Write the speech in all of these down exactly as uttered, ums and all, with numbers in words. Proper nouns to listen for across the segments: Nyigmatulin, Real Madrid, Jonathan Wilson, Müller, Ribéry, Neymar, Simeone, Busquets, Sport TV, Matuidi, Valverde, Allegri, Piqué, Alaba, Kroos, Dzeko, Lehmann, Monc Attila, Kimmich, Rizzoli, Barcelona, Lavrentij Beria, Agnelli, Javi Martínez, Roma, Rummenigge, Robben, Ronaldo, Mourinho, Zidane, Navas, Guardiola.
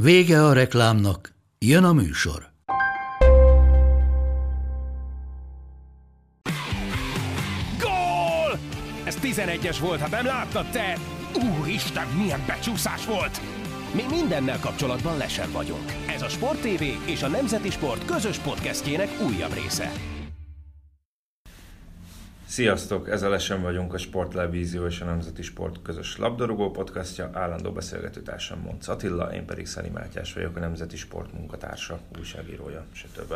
Vége a reklámnak, jön a műsor. Gól! Ez tizenegyes volt, ha nem láttad te! Úristen, milyen becsúszás volt! Mi mindennel kapcsolatban lesen vagyunk. Ez a Sport té vé és a Nemzeti Sport közös podcastjének újabb része. Sziasztok! Ez a Lesen vagyunk, a Sporttelevízió és a Nemzeti Sport közös labdarúgó podcastja, állandó beszélgetőtársam Monc Attila, én pedig Szeli Mátyás vagyok, a Nemzeti Sport munkatársa, újságírója, stb.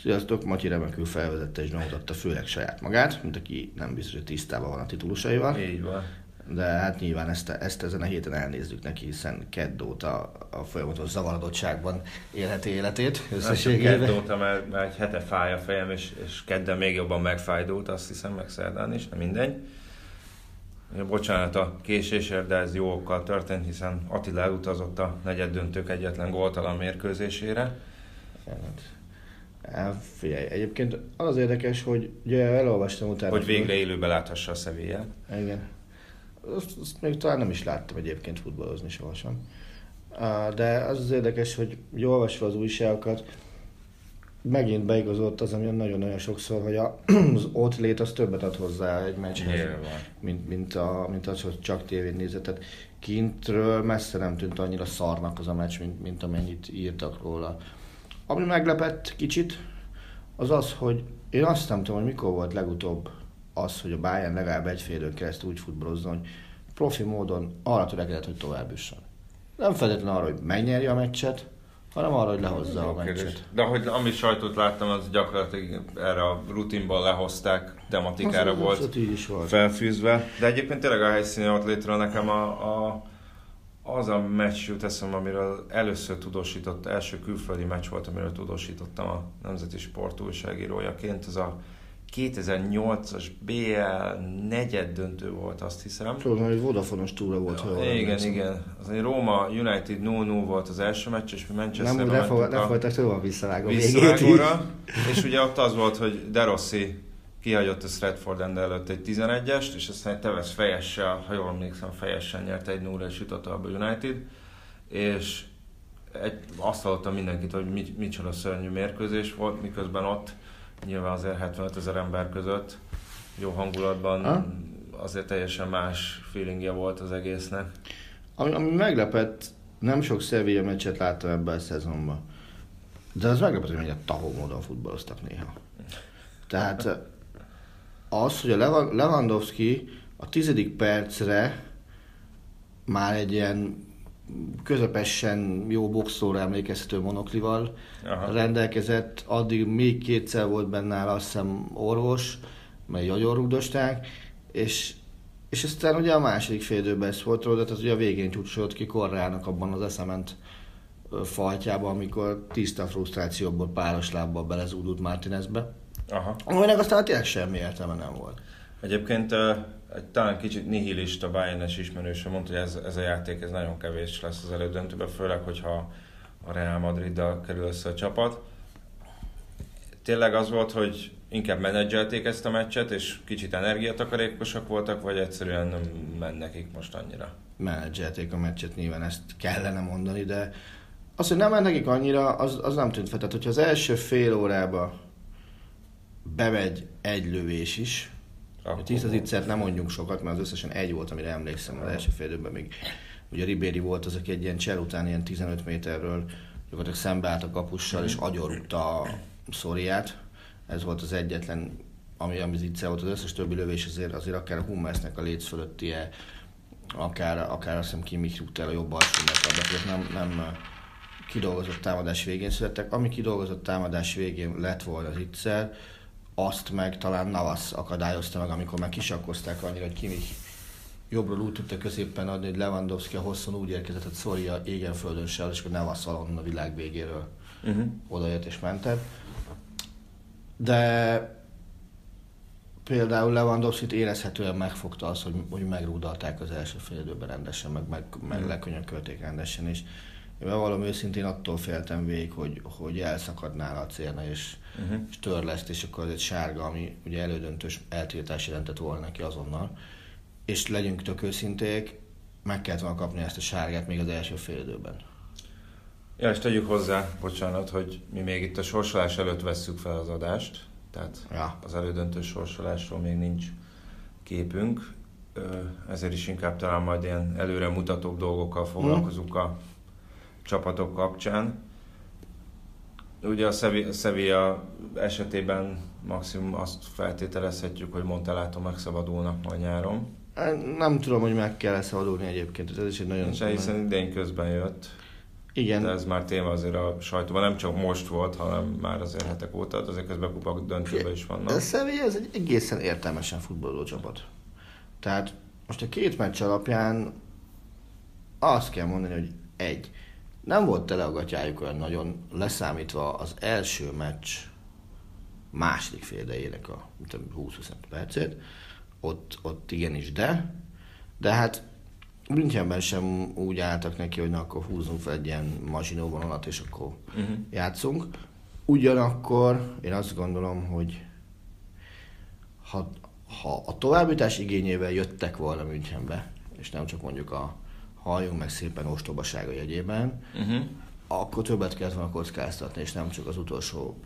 Sziasztok! Matyi remekül felvezette és bemutatta főleg saját magát, mint aki nem biztos, hogy tisztában van a titulusaival. Így van. De hát nyilván ezt, ezt ezen a héten elnézzük neki, hiszen kedd óta a folyamatos zavarodottságban élheti életét összességében. Kedd óta már, már egy hete fáj a fejem, és, és kedden még jobban megfájdult, azt hiszem, meg szerdán is, nem mindegy. Bocsánat a késésért, de ez jó okkal történt, hiszen Attila elutazott a negyeddöntők egyetlen góltalan mérkőzésére. Hát, figyelj, egyébként az érdekes, hogy ugye elolvastam utána... Hogy végre élőben láthassa a Sevillát. Igen. Azt, azt még talán nem is láttam egyébként futballozni sohasem. De az az érdekes, hogy jól olvasva az újságokat, megint beigazolt az, ami nagyon-nagyon sokszor, hogy a, az ott lét az többet ad hozzá egy meccshez, mint, mint, a, mint az, hogy csak tévén nézett. Tehát kintről messze nem tűnt annyira szarnak az a meccs, mint, mint amennyit írtak róla. Ami meglepett kicsit, az az, hogy én azt nem tudom, hogy mikor volt legutóbb az, hogy a Bayern legalább egy fél időn keresztül úgy futballozzon, hogy profi módon arra törekedett, hogy tovább jusson. Nem feltétlenül arra, hogy megnyerje a meccset, hanem arra, hogy lehozza jó a kérdés. Meccset. De hogy amit sajtót láttam, az gyakorlatilag erre a rutinban lehozták, tematikára az volt, az volt felfűzve. De egyébként tényleg a helyszíni ott létre nekem a, a, az a meccs jut eszem, amiről először tudósított, első külföldi meccs volt, amiről tudósítottam a Nemzeti Sport újságírójaként, ez a kétezer-nyolcas bé el negyed döntő volt, azt hiszem. Tudom, hogy Vodafonos túra volt. Ja, ha igen, igen. Az egy Róma United nulla nulla volt az első meccs, és mi Manchesterbe mentünk a... Nem folytak tovább visszavágó visszavágóra. És ugye ott az volt, hogy De Rossi kihagyott a Stratford End előtt egy tizenegyest, és aztán Tevez fejessel, ha jól emlékszem, fejessel nyert egy nulla és jutott a United. És egy, azt hallottam mindenkit, hogy mit, micsoda szörnyű mérkőzés volt, miközben ott nyilván azért hetvenöt ezer ember között jó hangulatban ha? azért teljesen más feelingje volt az egésznek. Ami, ami meglepett, nem sok Sevilla meccset láttam ebben a szezonban, de az meglepett, hogy mennyire tahó módon futballoztak néha. Tehát az, hogy a Lewandowski a tizedik percre már egy ilyen közepesen jó boxolóra emlékeztető monoklival aha. rendelkezett, addig még kétszer volt benne, azt hiszem orvos, mert nagyon rúgdosták, és, és aztán ugye a második fél időben ez volt róla, tehát ugye a végén csúcsosodott ki Korrának abban az eszement fajtjában, amikor tiszta frusztrációból páros lábbal belezúdult Martinezbe, aha. aminek aztán tényleg semmi értelme nem volt. Egyébként talán kicsit nihilista Bayernes ismerőse mondta, hogy ez, ez a játék ez nagyon kevés lesz az elődöntőben, főleg, hogyha a Real Madriddal kerül össze a csapat. Tényleg az volt, hogy inkább menedzselték ezt a meccset, és kicsit energiatakarékosak voltak, vagy egyszerűen nem ment nekik most annyira? Menedzselték a meccset, nyilván ezt kellene mondani, de az, hogy nem ment nekik annyira, az, az nem tűnt fel. Tehát, hogyha az első fél órába bemegy egy lövés is, a tisztazítszert nem mondjunk sokat, mert az összesen egy volt, amire emlékszem az első fél időben még. Ugye Ribéry volt az, aki egy ilyen csel után ilyen tizenöt méterről gyakorlatilag szembeállt a kapussal, és agyorúgta a Szóriát. Ez volt az egyetlen, ami, ami zicser volt, az összes többi lövés azért, azért akár a Hummelsnek a léc fölöttie, akár, akár azt hiszem Kimmich rúgta el a jobb alsónak, nem, nem kidolgozott támadás végén születtek. Ami kidolgozott támadás végén lett volna az zicser, azt meg talán Navas akadályozta meg, amikor meg kisakkozták annyira, hogy Kimmich jobbról úgy tudta középen adni, hogy Lewandowski a hosszon úgy érkezett, hogy szorja égen földön se, és akkor Navas valahonnan a világ végéről uh-huh. odajött és mentett. De például Lewandowski-t érezhetően megfogta azt, hogy, hogy megrúdalták az első fél időben rendesen, meg, meg, meg uh-huh. lekönyökölték rendesen, és én bevallom őszintén attól féltem végig, hogy, hogy elszakadnál a célna, és, uh-huh. és törleszt, és akkor az egy sárga, ami ugye elődöntős eltiltás jelentett volna neki azonnal. És legyünk tök őszinték, meg kellett volna kapni ezt a sárgát még az első fél időben. Ja, és tegyük hozzá, bocsánat, hogy mi még itt a sorsolás előtt vesszük fel az adást, tehát ja. az elődöntő sorsolásról még nincs képünk, ezért is inkább talán majd ilyen előremutatóbb dolgokkal foglalkozunk hmm. a csapatok kapcsán. Ugye a Sevilla esetében maximum azt feltételezhetjük, hogy Montelától megszabadulnak majd nyáron. Nem tudom, hogy meg kell szabadulni egyébként. Ez is egy nagyon... Se, hiszen idén közben jött. Igen. De ez már téma azért a sajtóban. Nem csak most volt, hanem már azért hetek óta. Azért közben kupak döntőben is vannak. A Sevilla ez egy egészen értelmesen futballozó csapat. Tehát most a két meccs alapján azt kell mondani, hogy egy. Nem volt tele a gatyájuk olyan nagyon, leszámítva az első meccs második fél idejének a húsz-huszonöt percét, ott, ott igenis, de, de hát Münchenben sem úgy álltak neki, hogy na, akkor húzzunk fel egy ilyen mazsinó vonalat, és akkor uh-huh. játszunk. Ugyanakkor én azt gondolom, hogy ha, ha a továbbítás igényével jöttek volna Münchenbe, és nem csak mondjuk a halljunk meg szépen ostobasága jegyében, uh-huh. akkor többet kellett volna kockáztatni, és nem csak az utolsó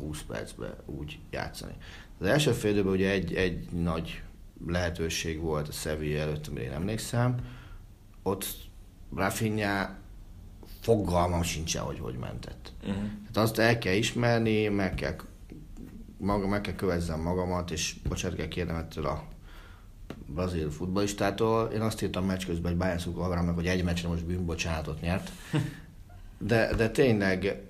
húsz percben úgy játszani. Az első fél időben ugye egy, egy nagy lehetőség volt a Sevilla előtt, amire én emlékszem. Ott Rafinha fogalmam sincsen, hogy hogy mentett. Uh-huh. Tehát azt el kell ismerni, meg kell, maga, meg kell kövezzem magamat, és bocsánat kell kérnem ettől a brazil futballistától. Én azt írtam meccs közben egy Bayern szurkolónak, hogy egy meccsre most bűnbocsánatot nyert. De, de tényleg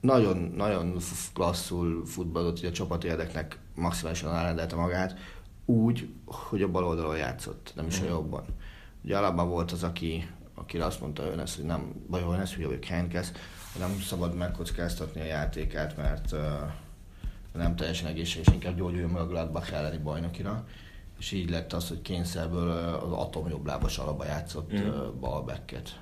nagyon-nagyon klasszul futballozott, hogy a csapat érdeknek maximálisan elrendelte magát, úgy, hogy a bal oldalon játszott, nem is a jobban. Ugye Alaba volt az, aki, akire azt mondta Hönesz, hogy nem baj, Hönesz, hogy jobbik Heinkes, nem szabad megkockáztatni a játékát, mert uh, nem teljesen egészséges, inkább gyógyuljon meg a Gladbach elleni bajnokira. És így lett az, hogy kényszerből az atomjobblábas Alaba játszott mm. balbacket.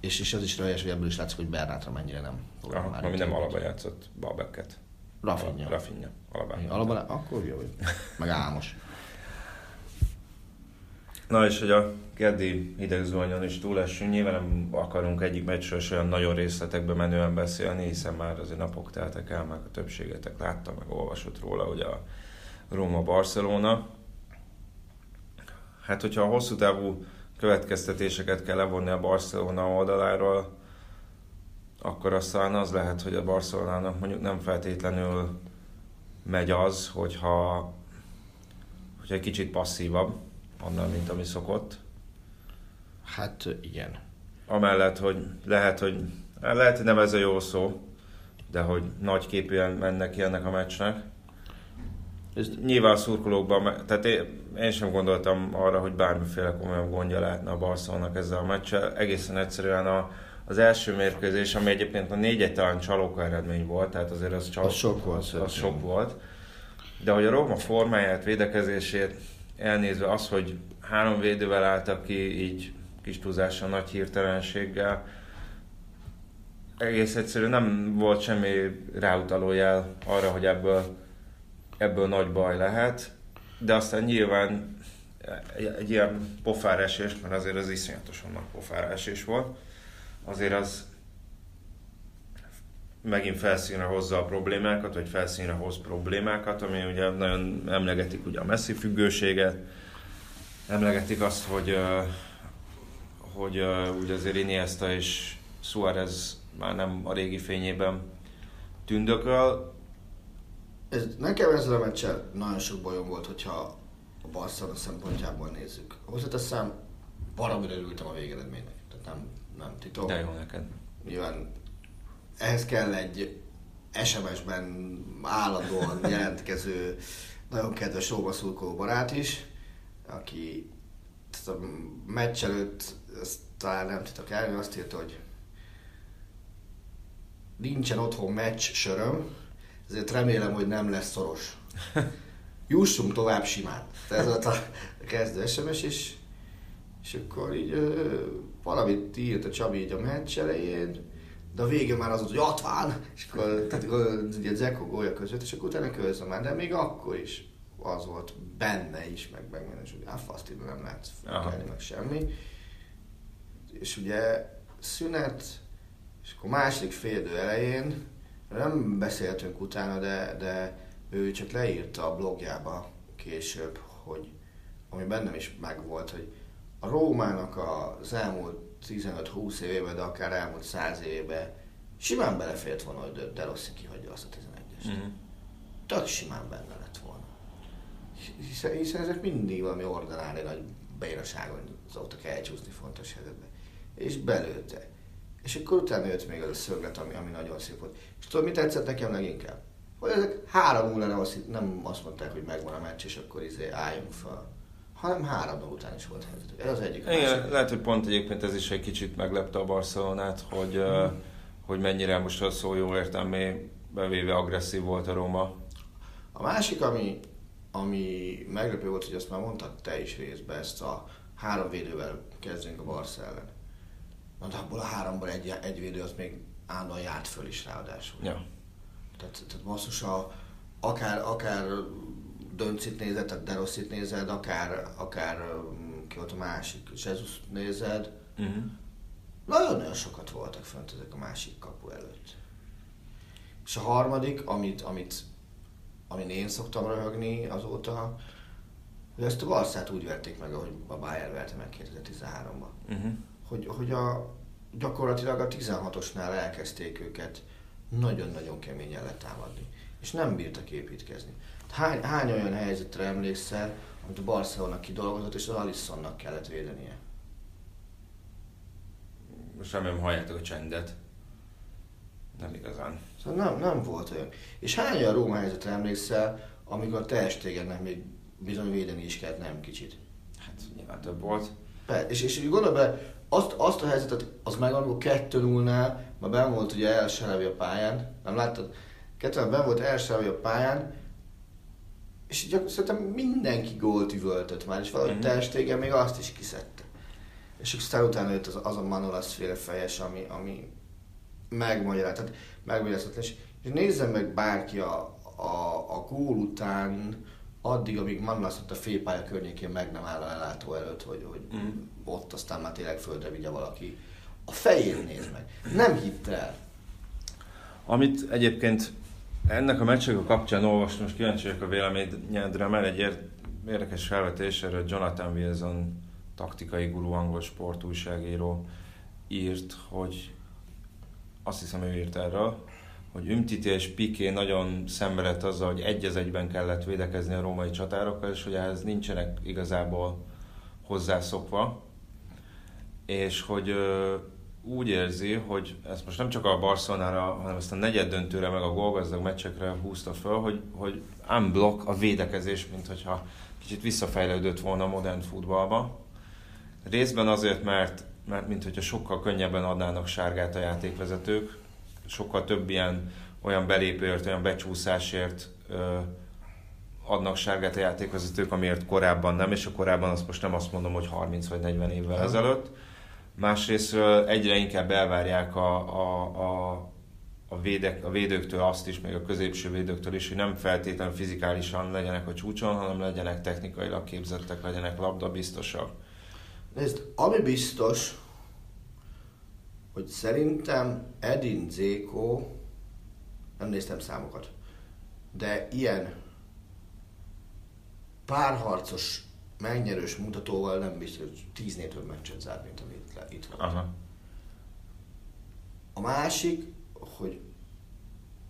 És, és az is rölyes, hogy ebből is látszik, hogy Bernátra mennyire nem. Aha, már ami nem Alaba játszott balbacket. Rafinha. Rafinha. Alaba. Alaba, akkor jó, hogy meg Álmos. Na és hogy a keddi hidegzuhanyon is túlessünk, nyilván nem akarunk egyik meccsről se olyan nagyon részletekbe menően beszélni, hiszen már azért napok teltek el, meg a többségetek látta, meg olvasott róla, hogy a Roma-Barcelona. Hát, hogyha a hosszú távú következtetéseket kell levonni a Barcelona oldaláról, akkor aztán az lehet, hogy a Barcelonának mondjuk nem feltétlenül megy az, hogyha, hogyha egy kicsit passzívabb annál, mint ami szokott. Hát igen. Amellett, hogy lehet, hogy, lehet, hogy nem ez a jó szó, de hogy nagy képűen mennek ki ennek a meccsnek. Ez nyilván a szurkolókban, tehát én sem gondoltam arra, hogy bármiféle komolyabb gondja lehetne a Barcelonának ezzel a meccsel. Egészen egyszerűen a, az első mérkőzés, ami egyébként a négy egy talán csalóka eredmény volt, tehát azért az, csaló, az, sok, volt, az, az sok volt. De hogy a Róma formáját, védekezését elnézve az, hogy három védővel álltak ki, így kis túlzással, nagy hirtelenséggel, egész egyszerűen nem volt semmi ráutalójel arra, hogy ebből ebből nagy baj lehet, de aztán nyilván egy ilyen pofárásés, mert azért az iszonyatosan nagy pofárásés volt, azért az megint felszínre hozza a problémákat, vagy felszínre hoz problémákat, ami ugye nagyon emlegetik ugye a Messi függőséget, emlegetik azt, hogy, hogy ugye azért Iniesta és Suárez már nem a régi fényében tündököl. Ez, nekem ezzel a meccsel nagyon sok bajom volt, hogyha a Barcelona szempontjából nézzük. Hozzáteszem, valamire örültem a végeredménynek, tehát nem, nem titok. De jó neked. Nyilván ehhez kell egy es em es-ben állandóan jelentkező, nagyon kedves Róma szurkoló barát is, aki a meccs előtt, ezt talán nem tudtak elni, azt írta, hogy nincsen otthon meccs söröm, ezért remélem, hogy nem lesz szoros. Jussunk tovább simán. Ez volt a kezdő es em es, és, és akkor így ö, valamit írt a Csabi így a meccs elején, de a végén már az volt, hogy atván, és akkor tehát, ugye a Dzeko gólja között, és akkor utána közben már, de még akkor is az volt benne is, meg megmondani, hogy á, faszti, nem lehet felkelni, meg semmi. És ugye szünet, és akkor második fél idő elején, nem beszéltünk utána, de, de ő csak leírta a blogjába később, hogy ami bennem is megvolt, hogy a Rómának az elmúlt tizenöt-húsz évében, de akár elmúlt száz évében simán belefért volna, hogy De Rossi kihagyja azt a tizenegyest. Mm-hmm. Tök simán benne lett volna. Hiszen, hiszen ezek mindig valami ordinári nagy bénaságon azóta kell elcsúszni fontos helyzetben. És belőtte. És akkor utána jött még az a szöglet, ami, ami nagyon szép volt. És tudod, mi tetszett nekem leginkább? Hogy ezek három óra nem, nem azt mondták, hogy megvan a meccs, és akkor izé álljunk fel, hanem három óra után is volt helyzet. Ez az egyik. Igen, lehet, hogy pont egyébként ez is egy kicsit meglepte a Barcelonát, hogy, mm. uh, hogy mennyire most a szó jó értelmé bevéve agresszív volt a Róma. A másik, ami, ami meglepő volt, hogy azt már mondtad te is részben, ezt a három védővel kezdünk a Barca ellen. Na, de abból a háromból egy, egy védő az még állandóan járt föl is ráadásul. Ja. Tehát, tehát basszus, a, akár, akár Döncit nézed, tehát De Rossit nézed, akár, akár ki volt a másik, Jesus nézed. Uh-huh. Nagyon-nagyon sokat voltak fönt ezek a másik kapu előtt. És a harmadik, amit, amit, amin én szoktam röhögni azóta, hogy ezt a Barszát úgy verték meg, ahogy a Bayern verte meg kétezer-tizenháromban. Uh-huh. Hogy, hogy a, gyakorlatilag a tizenhatosnál elkezdték őket nagyon-nagyon keményen letámadni, és nem bírtak építkezni. Hány, hány olyan helyzetre emlékszel, amit a Barcelona kidolgozott, és az Alissonnak kellett védenie? Most remélem halljátok a csendet. Nem igazán. Szóval nem, nem volt olyan. És hány olyan Róma helyzetre emlékszel, amikor a teljes tégednek még bizony védeni is kellett, nem kicsit? Hát nyilván több volt. Be, és, és gondolj bele, azt, azt a helyzetet, az meg amikor kettő nullnál, már benn volt ugye első levé a pályán, nem láttad? Kettőnál benn volt első levé a pályán, és szerintem mindenki gólt üvöltött már, és valahogy uh-huh. testégen még azt is kiszedte. És aztán utána jött az, az a Manolas féle fejes, ami, ami megmagyarázhat, megmagyarázhatatlan. És, és nézzen meg bárki a, a, a gól után, addig, amíg Manolas ott a félpálya környékén meg nem áll a ellátó előtt, hogy, hogy uh-huh. ott aztán már tényleg földre vigye valaki. A fején néz meg. Nem hitt el. Amit egyébként ennek a meccsek a kapcsán olvastam, most kíváncsi vagyok a véleményedre, mert egy ér- érdekes felvetés erről Jonathan Wilson, taktikai guru, angol sportújságíró írt, hogy azt hiszem ő írt erről, hogy Umtiti és Piqué nagyon szenvedett azzal, hogy egy az egyben kellett védekezni a római csatárokkal, és hogy ehhez nincsenek igazából hozzászokva, és hogy ö, úgy érzi, hogy ezt most nem csak a Barcelonára, hanem ezt a negyed döntőre, meg a gólgazdag meccsekre húzta föl, hogy, hogy unblock a védekezés, mint hogyha kicsit visszafejlődött volna a modern futballba. Részben azért, mert, mert mint hogyha sokkal könnyebben adnának sárgát a játékvezetők, sokkal több ilyen olyan belépőért, olyan becsúszásért ö, adnak sárgát a játékvezetők, amiért korábban nem, és a korábban azt most nem azt mondom, hogy harminc vagy negyven évvel hmm. ezelőtt. Másrészt egyre inkább elvárják a, a, a, a, védek, a védőktől azt is, meg a középső védőktől is, hogy nem feltétlenül fizikálisan legyenek a csúcson, hanem legyenek technikailag képzettek, legyenek labdabiztosak. Nézd, ami biztos, hogy szerintem Edin Dzeko, nem néztem számokat, de ilyen párharcos, megnyerős mutatóval nem biztos, hogy tíznél több meccset zárt, mint amit itt volt. Aha. A másik, hogy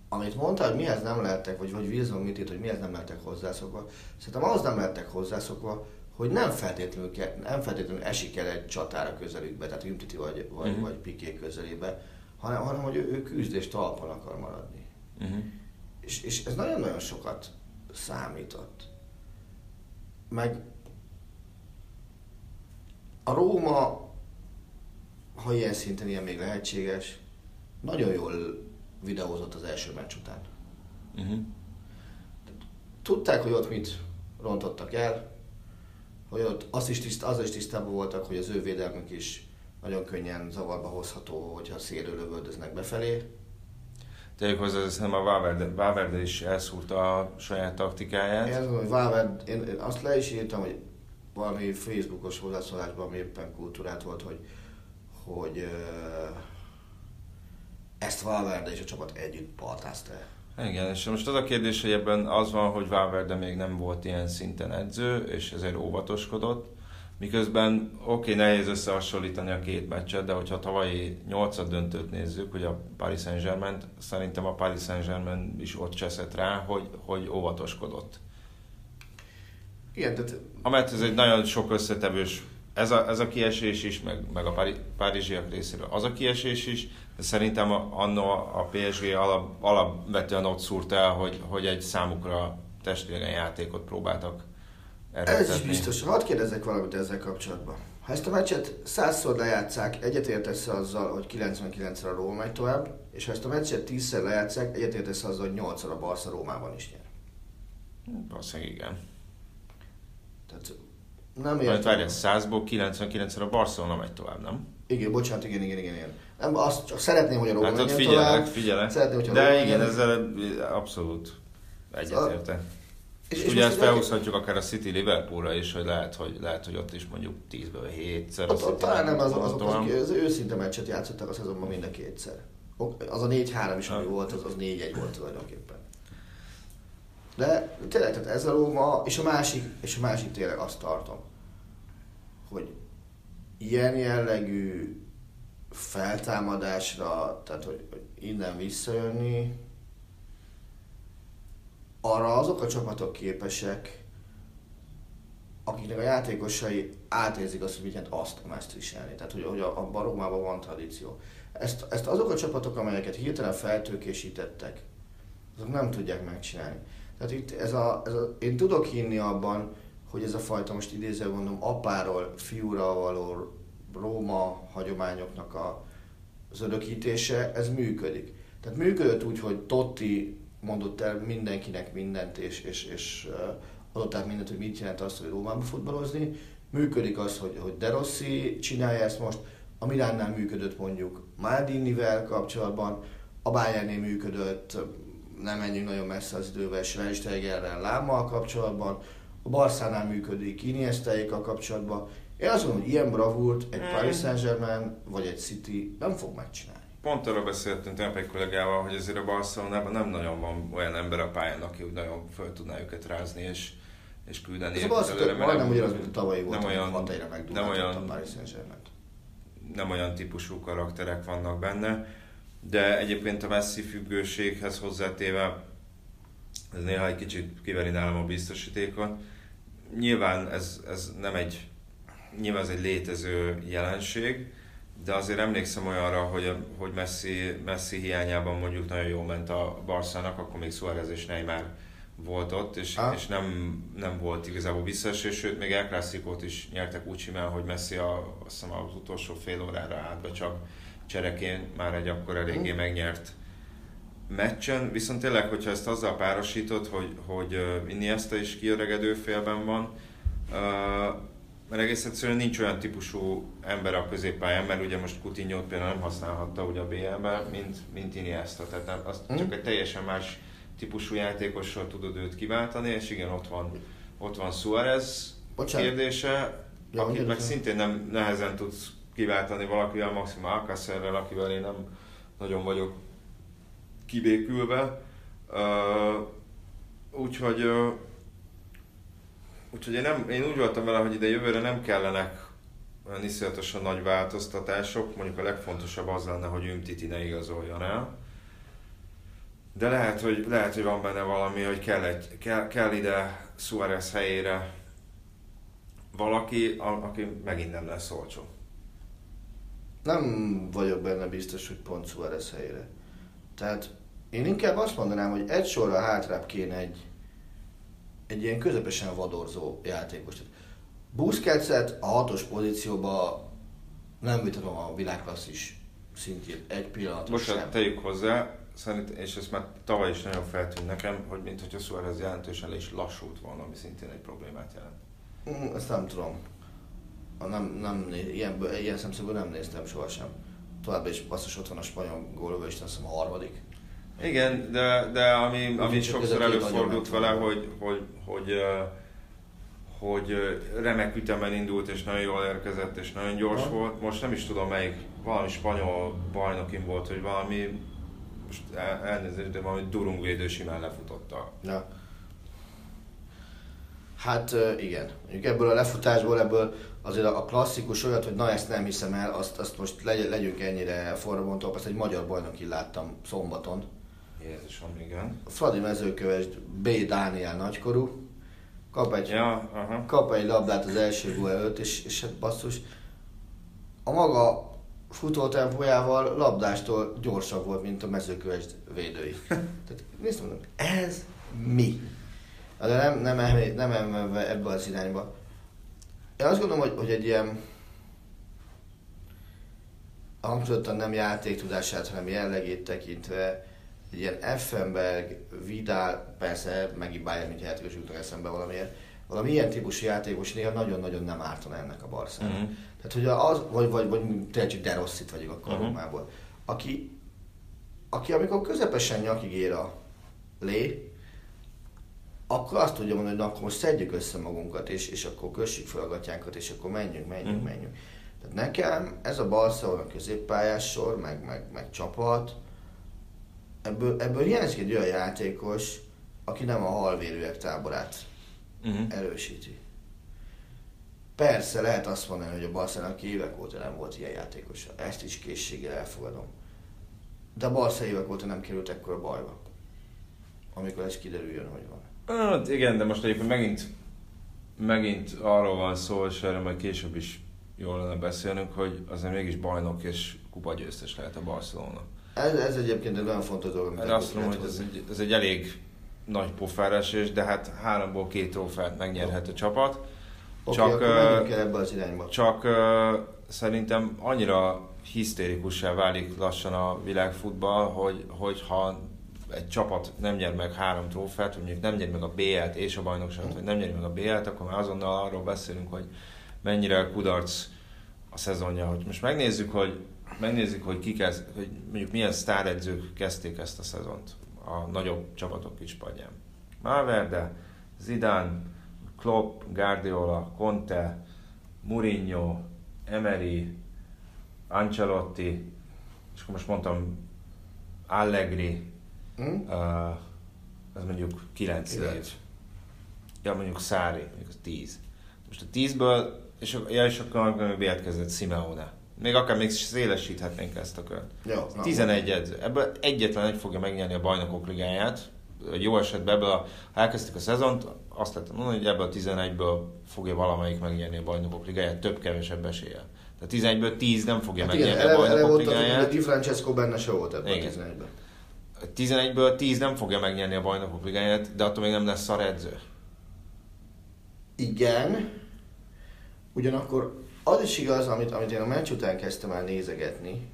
amit mondtál, hogy mihez nem lehettek, vagy, vagy Wilson mit írt, hogy mihez nem lehettek hozzászokva, szerintem ahhoz nem lehettek hozzászokva, hogy nem feltétlenül, ke, nem feltétlenül esik el egy csatára közelükbe, tehát Umtiti vagy, vagy, uh-huh. vagy Piqué közelébe, hanem, hanem hogy ő, ő küzdés talpon akar maradni. Uh-huh. És, és ez nagyon-nagyon sokat számított. Meg a Róma, ha ilyen szinten ilyen még lehetséges, nagyon jól videózott az első meccs után. Uh-huh. Tudták, hogy ott mit rontottak el, hogy ott az is, tiszt, az is tisztában voltak, hogy az ő védelmük is nagyon könnyen zavarba hozható, hogyha szélről lövöldöznek befelé. Tegyük hozzá, szerintem a Valverde, Valverde is elszúrta a saját taktikáját. Én azt mondom, hogy Valverde, én azt le is írtam, hogy valami Facebookos hozzászólásban, ami éppen kultúrát volt, hogy, hogy ezt Valverde és a csapat együtt partázta. Igen, és most az a kérdés, hogy ebben az van, hogy Valverde még nem volt ilyen szinten edző, és ezért óvatoskodott. Miközben oké, okay, nehéz összehasonlítani a két meccset, de hogyha tavalyi nyolcad döntőt nézzük, ugye a Paris Saint-Germain, szerintem a Paris Saint-Germain is ott cseszett rá, hogy, hogy óvatoskodott. Igen, tehát... Amert ez egy nagyon sok összetevős, ez a, ez a kiesés is, meg, meg a pári, párizsiak részéről az a kiesés is, de szerintem anno a pé es gé alap, alapvetően ott szúrt el, hogy, hogy egy számukra testvére játékot próbáltak. Ez is biztos. Hadd kérdezzek valamit ezzel kapcsolatban. Ha ezt a meccset százszor lejátszák, egyetértesz azzal, hogy kilencvenkilencszer a Róma megy tovább, és ha ezt a meccset tízszer lejátszák, egyetértesz azzal, hogy nyolcszor a Barca Rómában is nyer. Valószínűleg igen. Tehát nem értem. Mert várjál, százból kilencvenkilencszer a Barcelona megy tovább, nem? Igen, bocsánat, igen, igen, igen. igen. Nem, azt csak szeretném, hogy a Róma menjen figyelek, tovább. Figyelek. Szeretném, hogy a Róma de igen, menjen. Ezzel abszolút egyetértek. És, és, és ugye ezt felhúzhatjuk akár a City Liverpoolra is, hogy lehet, hogy, lehet, hogy ott is mondjuk tízből hétszer a City. Talán nem azok, azok, azok az őszinte meccset játszottak a szezonban mind a kétszer. Az a négy-három is, ami volt, az, az négy-egy volt tulajdonképpen. De tényleg, tehát ez a Róma, és a másik, és a másik tényleg azt tartom, hogy ilyen jellegű feltámadásra, tehát hogy, hogy innen visszajönni, arra azok a csapatok képesek, akiknek a játékosai átérzik azt, hogy mit jelent azt, amást viselni. Tehát, hogy, hogy abban a Rómában van tradíció. Ezt, ezt azok a csapatok, amelyeket hirtelen feltőkésítettek, azok nem tudják megcsinálni. Tehát itt ez a, ez a, én tudok hinni abban, hogy ez a fajta, most idézve mondom, apáról fiúra való Róma hagyományoknak a, az örökítése, ez működik. Tehát működött úgy, hogy Totti mondott el mindenkinek mindent, és, és, és adott át mindent, hogy mit jelent azt, hogy Rómában futballozni. Működik az, hogy, hogy De Rossi csinálja ezt most, a Milánnál működött mondjuk Maldinivel kapcsolatban, a Bayernnél működött, nem menjünk nagyon messze az idővel, Schweinsteigerrel, Lámmal kapcsolatban, a Barszánál működik Iniestáékkal kapcsolatban. Én azt mondom, hogy ilyen bravúrt egy Paris Saint-Germain vagy egy City nem fog megcsinálni. Pont arra beszéltünk Tempei kollégával, hogy azért a Barcelonában nem nagyon van olyan ember a pályán, aki úgy nagyon föl tudná őket rázni és, és küldeni. Ez a Barcelona majdnem ugyanaz, mint a tavalyi volt, hogy hataira megdúlhatott a Paris Saint-Germain-t. Nem olyan típusú karakterek vannak benne, de egyébként a Messi függőséghez hozzátéve ez néha egy kicsit kiveri nálam a biztosítékot. Nyilván ez, ez nem egy, nyilván ez egy létező jelenség, de azért emlékszem olyanra, hogy, hogy Messi, Messi hiányában mondjuk nagyon jól ment a Barszának, akkor még Suárez és Neymar volt ott, és, és nem, nem volt igazából visszaesés, sőt még El Clásicót is nyertek úgy simán, hogy Messi a, azt hiszem, az utolsó fél órára átbe csak cserekén már egy akkor eléggé megnyert meccsen. Viszont tényleg, hogyha ezt azzal párosítod, hogy, hogy Iniesta is kiöregedő félben van, mert egész egyszerűen nincs olyan típusú ember a középpályán, mert ugye most Coutinho-t például nem használhatta ugye a bé el-ben, mint, mint Iniesta, tehát nem, azt hmm. csak egy teljesen más típusú játékossal tudod őt kiváltani, és igen, ott van, ott van Suárez Bocsán. kérdése, ja, akit meg szintén nem nehezen tudsz kiváltani valakivel, maximum Alcacerrel, akivel én nem nagyon vagyok kibékülve, uh, úgyhogy uh, Úgyhogy én, nem, én úgy voltam vele, hogy ide jövőre nem kellenek olyan iszonyatosan nagy változtatások, mondjuk a legfontosabb az lenne, hogy Umtiti ne igazoljon el. De lehet, hogy, lehet, hogy van benne valami, hogy kell, egy, kell, kell ide Suárez helyére valaki, a, aki megint nem lesz olcsó. Nem vagyok benne biztos, hogy pont Suárez helyére. Tehát én inkább azt mondanám, hogy egy sorra hátrább kéne egy egy ilyen közepesen vadorzó játékos. Busquetset a hatos pozícióba nem vitatom a világklasszis szintjén egy pillanatra most sem. Most tegyük hozzá, szerint, és ezt már tavaly is nagyon feltűnt nekem, hogy mintha Suárez jelentősen le is lassult volna, ami szintén egy problémát jelent. Mm, ezt nem tudom. A nem, nem, ilyen, ilyen szemszögből nem néztem sohasem. Továbbá is basszus ott van a spanyol gólövő, és azt hiszem a harmadik. Igen, de, de ami, ami sokszor előfordult vele, hogy, hogy, hogy, hogy remek ütemen indult, és nagyon jól érkezett, és nagyon gyors ha. volt. Most nem is tudom melyik, valami spanyol bajnokin volt, hogy valami, most elnézést, de valami durungvédő simán lefutotta. Ja. Hát igen, ebből a lefutásból, ebből azért a klasszikus olyat, hogy na ezt nem hiszem el, azt, azt most legy- legyünk ennyire forrabontól, azt egy magyar bajnokin láttam szombaton. Jézusom, igen. A Fradi Mezőkövesd, B. Dániel nagykorú, kap egy, ja, uh-huh. kap egy labdát az első gól előtt, és, és hát basszus, a maga futótempójával labdástól gyorsabb volt, mint a Mezőkövesd védői. Tehát nézd, mondom, ez mi? De nem, nem, emelve, nem emelve ebbe az irányba. Én azt gondolom, hogy, hogy egy ilyen hangzottan nem játéktudását, hanem jellegét tekintve egy ilyen Effenberg, Vidal, persze megint Bayern mint játékos jutnak eszembe valamiért, valami ilyen típusú játékos néha nagyon-nagyon nem ártana ennek a Barcelonának. Uh-huh. Tehát, hogy az, vagy, vagy, vagy tényleg De Rossit vagyok akkor uh-huh. Rómából. Aki, aki amikor közepesen nyakig ér a lé, akkor azt tudja mondani, hogy na, akkor most szedjük össze magunkat, és, és akkor kössük fel a gatyánkat, és akkor menjünk, menjünk, mm. menjünk. Tehát nekem ez a Barcelona középpályás sor, meg, meg, meg csapat, ebből, ebből hiányzik egy olyan játékos, aki nem a halvérűek táborát mm. erősíti. Persze lehet azt mondani, hogy a Barcelona évek óta nem volt ilyen játékosa. Ezt is készséggel elfogadom. De a Barcelona évek óta nem került ekkora bajba, amikor ez kiderüljön, hogy van. Hát igen, de most egyébként megint, megint arról van szó, és erről majd később is jól lenne beszélnünk, hogy azért mégis bajnok és kupagyőztes lehet a Barcelona. Ez, ez egyébként egy nagyon fontos dolog. Erre azt mondom, hogy ez egy, ez egy elég nagy pofáresés, de hát háromból két trófát megnyerhet a csapat. Oké, okay, akkor menjünk el ebbe az irányba. Csak szerintem annyira hisztérikussá válik lassan a világfutball, hogy, hogyha egy csapat nem nyer meg három trófát, mondjuk nem nyer meg a bé el-t és a bajnokságot, vagy nem nyer meg a bé el-t, akkor már azonnal arról beszélünk, hogy mennyire kudarc a szezonja. Hogy most megnézzük, hogy, megnézzük, hogy, ki kezd, hogy mondjuk milyen sztáredzők kezdték ezt a szezont a nagyobb csapatok kispadján. Valverde, Zidane, Klopp, Guardiola, Conte, Mourinho, Emery, Ancelotti, és akkor most mondtam Allegri, Hmm? Uh, az mondjuk kilenc év. Ja, mondjuk Sarri, mondjuk tíz. Most a tízből, és, ja, és akkor bejelentkezett Simeone. Még akár még szélesíthetnénk ezt a kört. Ja, tizenegy edző. Ebből egyetlen egy fogja megnyerni a Bajnokok Ligáját. Jó esetben ebből a, ha elkezdtük a szezont, azt lehetem mondani, hogy ebből a tizenegyből fogja valamelyik megnyerni a Bajnokok Ligáját, több-kevesebb eséllyel. Tehát tizenegyből tíz nem fogja hát megnyerni igen, a Bajnokok Ligáját. Igen, Di Francesco benne se volt ebben igen. a tizenegyből. tizenegyből tíz nem fogja megnyerni a Bajnokok Ligáját, de attól még nem lesz szar edző. Igen. Ugyanakkor az is igaz, amit, amit én a meccs után kezdtem el nézegetni,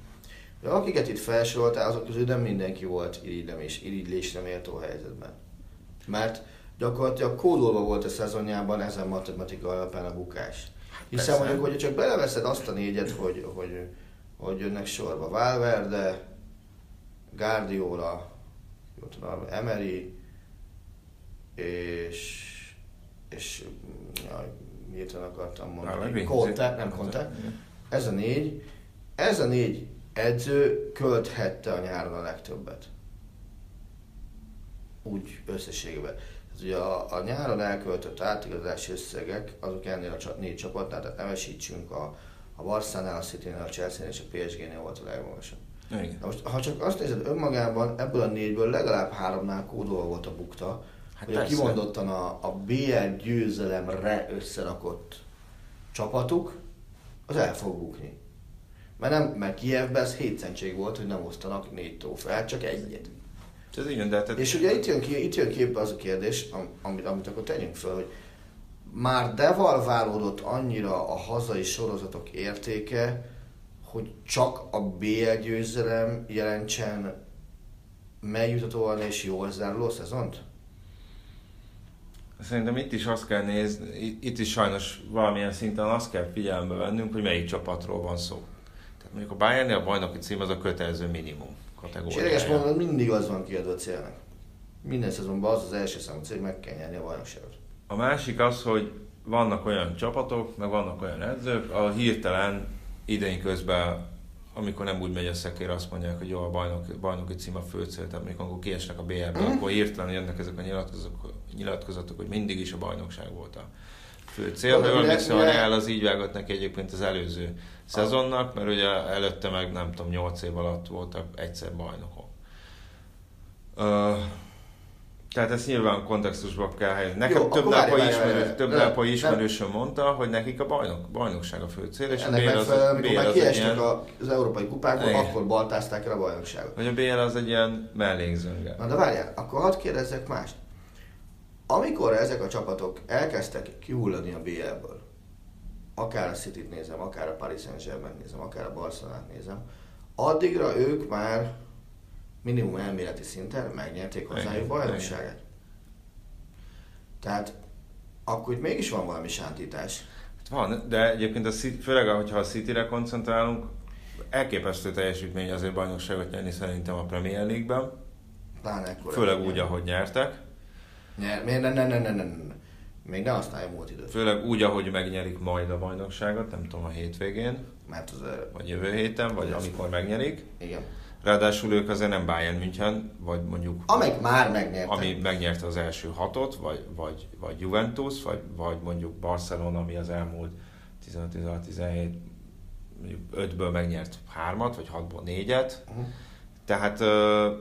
hogy akiket itt felsoroltál, azok közül nem mindenki volt irigylés, irigylésre méltó helyzetben. Mert gyakorlatilag kódolva volt a szezonjában ezen matematika alapján a bukás. Hiszen mondjuk, hogyha csak beleveszed azt a négyet, hogy, hogy, hogy jönnek sorba Valverde, Guardiola, jól tudom, Emery, és, és jaj, miért nem akartam mondani, Conte, nem Conte, ez a négy, ez a négy edző költhette a nyáron a legtöbbet. Úgy összességében. Ez ugye a, a nyáron elköltött átigazási összegek, azok ennél a csat, négy csapatnál, tehát nevesítsünk a, a Barcelonánál, a Citynál, a Chelsea-nél és a pé es gé-nél volt a legmagasabb. Igen. Na most, ha csak azt nézed, önmagában ebből a négyből legalább háromnál kódolva volt a bukta, hát hogy a kimondottan a, a bé el győzelemre összerakott csapatuk, az el fog bukni. Mert, nem, mert Kijevben ez hétszentség volt, hogy nem osztanak négy trófeát, csak egyet. Ez így, de te... És ugye itt jön, ki, itt jön képbe az a kérdés, am, amit, amit akkor tegyünk fel, hogy már devalválódott annyira a hazai sorozatok értéke, hogy csak a bé el győzelem jelentsen megjutatóan és jól záruló szezont? Szerintem itt is azt kell nézni, itt is sajnos valamilyen szinten azt kell figyelembe vennünk, hogy melyik csapatról van szó. Tehát mondjuk a Bayernnél a bajnoki cím az a kötelező minimum kategóriája. És érdekes mondanom, mindig az van kiadva a célnak. Minden szezonban az az első számú cél, hogy meg kell nyerni a bajnokságot. A másik az, hogy vannak olyan csapatok, meg vannak olyan edzők, a hirtelen idén közben, amikor nem úgy megy a szekér, azt mondják, hogy jó, a bajnoki, bajnoki cím a főcél, tehát amikor kiesnek a bé el-ből, mm. akkor hirtelen jönnek ezek a nyilatkozatok, nyilatkozatok, hogy mindig is a bajnokság volt a főcél. Ha jól emlékszem, a Real az így vágott neki egyébként az előző szezonnak, mert ugye előtte meg nem tudom, nyolc év alatt voltak egyszer bajnokok. Uh, Tehát ezt nyilván kontextusban kell helyezni. Nekem jó, több lápai ismerő, ismerősöm ismerősöm mondta, hogy nekik a bajnok, bajnokság a fő cél, és ennek a bé el az, fel, amikor már kiestek ilyen... az európai kupákon, akkor baltázták el a bajnokságot. Hogy a bé el az egy ilyen mellékzönge. Na de várjál, akkor hadd kérdezzek mást. Amikor ezek a csapatok elkezdtek kihullani a bé el-ből, akár a Cityt nézem, akár a Paris Saint-Germain nézem, akár a Barcelonát nézem, addigra ők már minimum elméleti szinten megnyerték hozzájuk bajnokságát. Tehát akkor itt mégis van valami sántítás. Van, de egyébként a City, főleg, hogyha a Cityre koncentrálunk, elképesztő teljesítmény azért bajnokságot nyerni szerintem a Premier League-ben. Főleg úgy, ahogy nyertek. Ne, ne, ne, ne, ne, ne, ne, ne. Még ne használja múlt időt. Főleg úgy, ahogy megnyerik majd a bajnokságot, nem tudom, a hétvégén. Mert az vagy jövő héten, vagy amikor megnyerik. Igen. Ráadásul ők azért nem Bayern München, vagy mondjuk... Amelyik már megnyerte. Ami megnyerte az első hatot, vagy, vagy, vagy Juventus, vagy, vagy mondjuk Barcelona, ami az elmúlt tizenöt tizenhat tizenhét, mondjuk ötből megnyert hármat, vagy hatból négyet. Uh-huh. Tehát ö,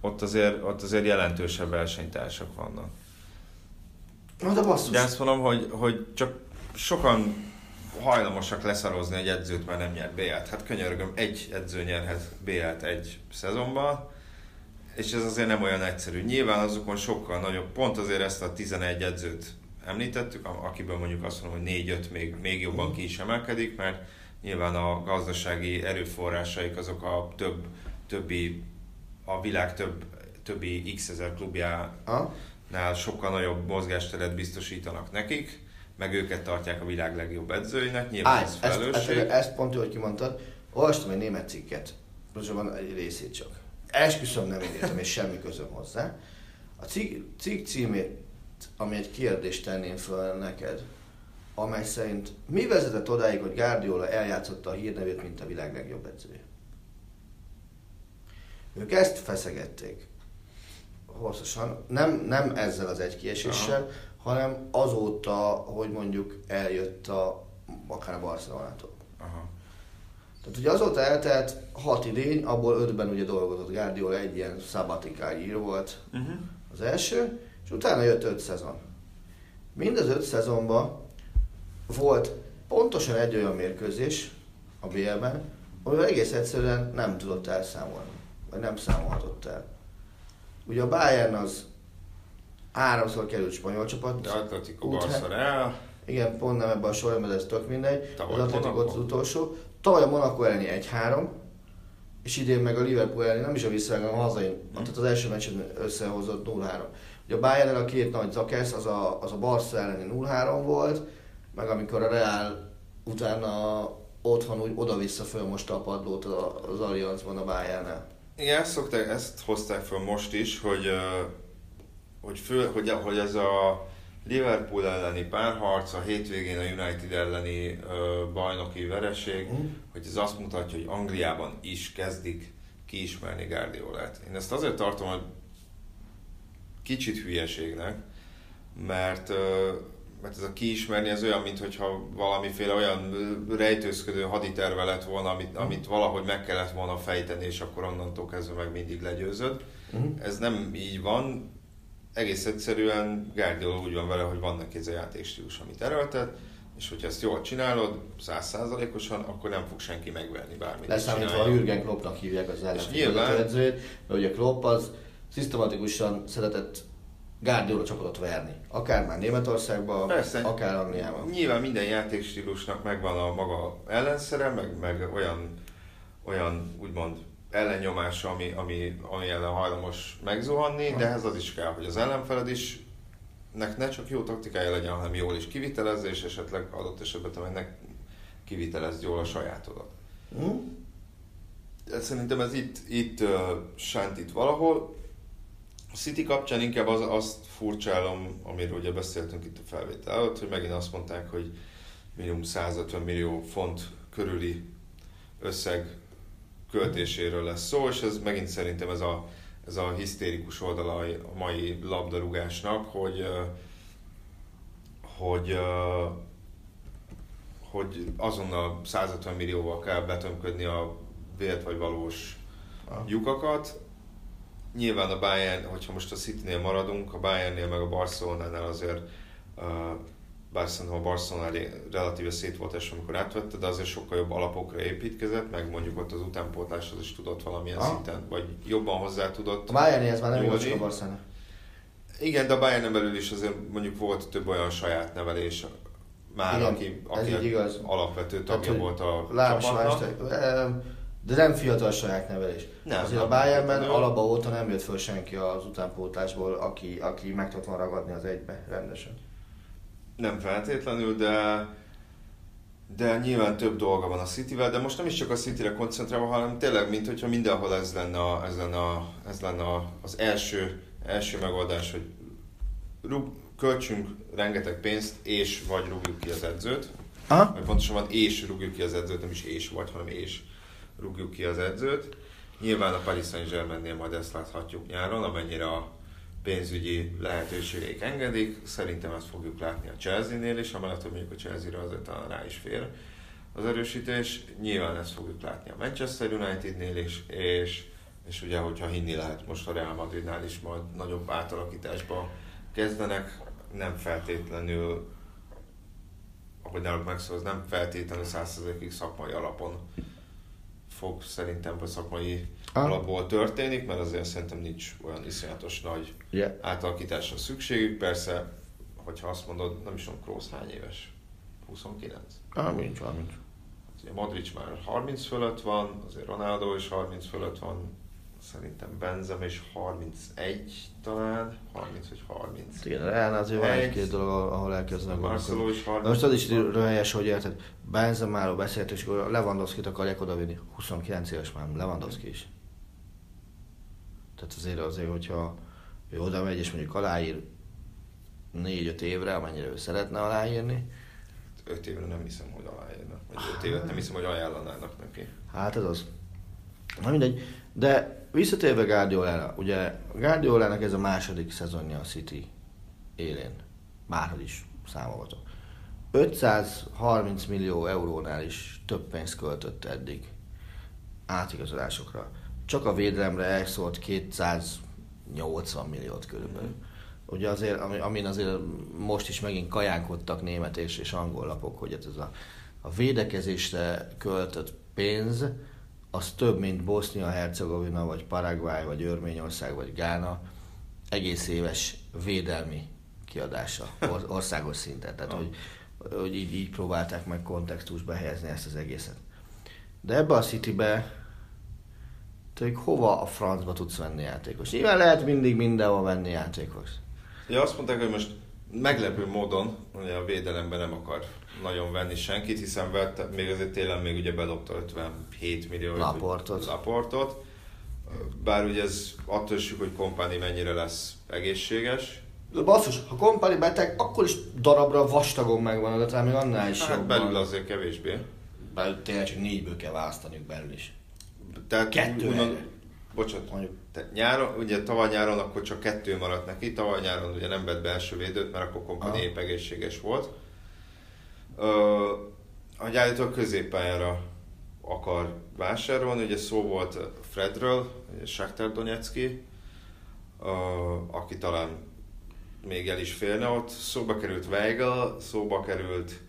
ott, azért, ott azért jelentősebb versenytársak vannak. Na de basszus. De azt mondom, hogy, hogy csak sokan... hajlamosak leszarozni egy edzőt, már nem nyert bé el-t. Hát könyörgöm, egy edző nyerhet bé el-t egy szezonban, és ez azért nem olyan egyszerű. Nyilván azokon sokkal nagyobb, pont azért ezt a tizenegy edzőt említettük, akiből mondjuk azt mondom, hogy négy-öt még, még jobban ki is emelkedik, mert nyilván a gazdasági erőforrásaik azok a több, többi, a világ több, többi x ezer klubjánál sokkal nagyobb mozgásteret biztosítanak nekik, meg őket tartják a világ legjobb edzőinek, nyilván Á, ez felelősség. Ezt, ezt pont jól kimondtad, olvastam egy német cikket, pontosabban egy részét csak. Esküszöm, nem értem, és semmi közöm hozzá. A cikk, cikk címét, ami egy kérdést tenném fel neked, amely szerint mi vezetett odáig, hogy Guardiola eljátszotta a hírnevét, mint a világ legjobb edzője? Ők ezt feszegették hosszasan, nem, nem ezzel az egy kieséssel, aha, hanem azóta, hogy mondjuk eljött a, akár a Barcelonától. Aha. Tehát ugye azóta eltelt hat idény, abból ötben ugye dolgozott Guardiola, egy ilyen sabbatical year volt uh-huh. az első, és utána jött öt szezon. Mind az öt szezonban volt pontosan egy olyan mérkőzés a bé el-ben, amivel egész egyszerűen nem tudott elszámolni, vagy nem számolhatott el. Ugye a Bayern az háromszor került spanyol csapat. De Atletico Barca Real. Igen, pont nem ebben a sorban, ez tök mindegy. Tavaly az Atletico az utolsó. Tavaly a Monaco elleni egy három, és idén meg a Liverpool elleni, nem is a visszavágó, hanem a hazai. Hmm. Tehát az első meccsen összehozott nulla három. Ugye a Bayern a két nagy zakesz, az a, az a Barca elleni nulla három volt, meg amikor a Real utána otthon úgy oda-vissza fölmosta a padlót az Allianzban a Bayern-nál. Igen, ezt, szokták, ezt hozták föl most is, hogy hogy, fő, hogy, hogy ez a Liverpool elleni párharc, a hétvégén a United elleni ö, bajnoki vereség, mm. hogy ez azt mutatja, hogy Angliában is kezdik kiismerni Guardiolát. Én ezt azért tartom a kicsit hülyeségnek, mert, ö, mert ez a kiismerni ez olyan, mintha valamiféle olyan rejtőzködő haditerve lett volna, amit, mm. amit valahogy meg kellett volna fejteni, és akkor onnantól kezdve meg mindig legyőzöd. Mm. Ez nem így van. Egész egyszerűen Guardiola úgy van vele, hogy van neki ez a játékstílus, amit erőltet, és hogyha ezt jól csinálod, száz százalékosan, akkor nem fog senki megverni bármit. Leszámítva a Jürgen Kloppnak hívják az ellenfél edzőjét, mert ugye Klopp az szisztematikusan szeretett Guardiola csapatot verni. Akár már Németországban, persze, akár Angliában. Nyilván minden játékstílusnak megvan a maga ellenszere, meg, meg olyan, olyan úgymond ellennyomás, ami, ami, ami ellen hajlamos megzuhanni, de ez az is kell, hogy az ellenfeled is ne csak jó taktikája legyen, hanem jól is kivitelezze, és esetleg adott esetben te meg kivitelezd jól a sajátodat. Hmm. Szerintem ez itt, itt uh, sántít valahol. A City kapcsán inkább az, azt furcsálom, amiről ugye beszéltünk itt a felvétel előtt, hogy megint azt mondták, hogy minimum száz ötven millió font körüli összeg költéséről lesz szó, és ez megint szerintem ez a, ez a hisztérikus oldala a mai labdarúgásnak, hogy, hogy, hogy azonnal száz ötven millióval kell betömködni a vélt vagy valós lyukakat. Nyilván a Bayern, hogyha most a Citynél maradunk, a Bayernnél meg a Barcelonánál azért uh, bár szerintem a Barcelona relatíve szét volt esve, amikor átvette, de azért sokkal jobb alapokra építkezett, meg mondjuk ott az utánpótláshoz is tudott valamilyen ha? szinten, vagy jobban hozzá tudott. A Bayernhez már nem jól csak a Barcelona. Igen, de a Bayernen belül is azért mondjuk volt több olyan saját nevelés már, igen, aki, aki alapvető tagja tehát volt a csapatnak. De nem fiatal saját nevelés. Nem, azért nem, a Bayernben Alaba óta nem jött föl senki az utánpótlásból, aki, aki meg tudott volna ragadni az egybe rendesen. Nem feltétlenül, de, de nyilván több dolga van a Cityvel, de most nem is csak a Cityre koncentrálva, hanem tényleg, mint hogyha mindenhol ez lenne, a, ez lenne, a, ez lenne a, az első, első megoldás, hogy rúg, költsünk rengeteg pénzt, és vagy rúgjuk ki az edzőt. Vagy pontosabban és rúgjuk ki az edzőt, nem is és vagy, hanem és rúgjuk ki az edzőt. Nyilván a Paris Saint-Germainnél majd ezt láthatjuk nyáron, amennyire a pénzügyi lehetőségeik engedik. Szerintem ezt fogjuk látni a Chelsea-nél is, amellett, hogy mondjuk a Chelsea-re azért talán rá is fér az erősítés. Nyilván ezt fogjuk látni a Manchester United-nél is, és, és ugye, hogyha hinni lehet, most a Real Madridnál is majd nagyobb átalakításba kezdenek, nem feltétlenül, ahogy náluk megszól, nem feltétlenül száz százalékig szakmai alapon fog szerintem a szakmai ah. alapból történik, mert azért szerintem nincs olyan iszonyatos nagy yeah. átalakításra szükségük. Persze, hogyha azt mondod, nem is tudom, Kroos hány éves? huszonkilenc Ah, nincs, nincs. Modric már harminc fölött van, azért Ronaldo is harminc fölött van, szerintem Benzema is harmincegy talán, harminc vagy harminc Igen, Reálnál azért van egy-két dolog, ahol elkezdenek Barcelona is harminc Most az is röhelyes, hogy érted, Benzemáról beszéltünk, és Lewandowskit akarják odavinni. huszonkilenc éves már, Lewandowski is. Tehát azért azért, hogyha ő oda megy és mondjuk aláír négy-öt évre, amennyire ő szeretne aláírni. öt évre nem hiszem, hogy aláírnak. öt évet nem hiszem, hogy ajánlanának neki. Hát ez az. Na mindegy, de visszatérve Guardiolára, ugye Guardiolának ez a második szezonja a City élén, bárhogy is számolhatok. ötszázharminc millió eurónál is több pénzt költött eddig átigazolásokra. Csak a védelemre elszólt kétszáznyolcvan milliót körülbelül. Ugye azért, amin azért most is megint kajánkodtak német és, és angol lapok, hogy ez a, a védekezésre költött pénz, az több, mint Bosznia-Hercegovina, vagy Paraguay, vagy Örményország, vagy Gána egész éves védelmi kiadása or- országos szinten. Tehát, hogy, hogy így, így próbálták meg kontextusba helyezni ezt az egészet. De ebbe a Citybe tőlük hova a francba tudsz venni játékos? Nyilván lehet mindig mindenhol venni játékos. Ja, azt mondták, hogy most meglepő módon ugye a védelemben nem akar nagyon venni senkit, hiszen vett, még azért télen még ugye bedobta ötvenhét millió Laportot. Laportot. Bár ugye ez attól is, hogy Kompany mennyire lesz egészséges. De basszus, ha Kompany beteg, akkor is darabra vastagon megvan, de talán még annál is hát jobban. Belül azért kevésbé. Belül tényleg csak négyből kell választaniuk belül is. Tehát kettő mondom, bocsánat, tehát nyáron, ugye tavaly nyáron akkor csak kettő maradt neki, tavaly nyáron ugye nem vett belső védőt, mert akkor Kompany épp egészséges volt. Uh, hogy állítólag középpályára akar vásárolni, ugye szó volt Fredről, Shakhtar Donetszki, uh, aki talán még el is férne ott, szóba került Weigl, szóba került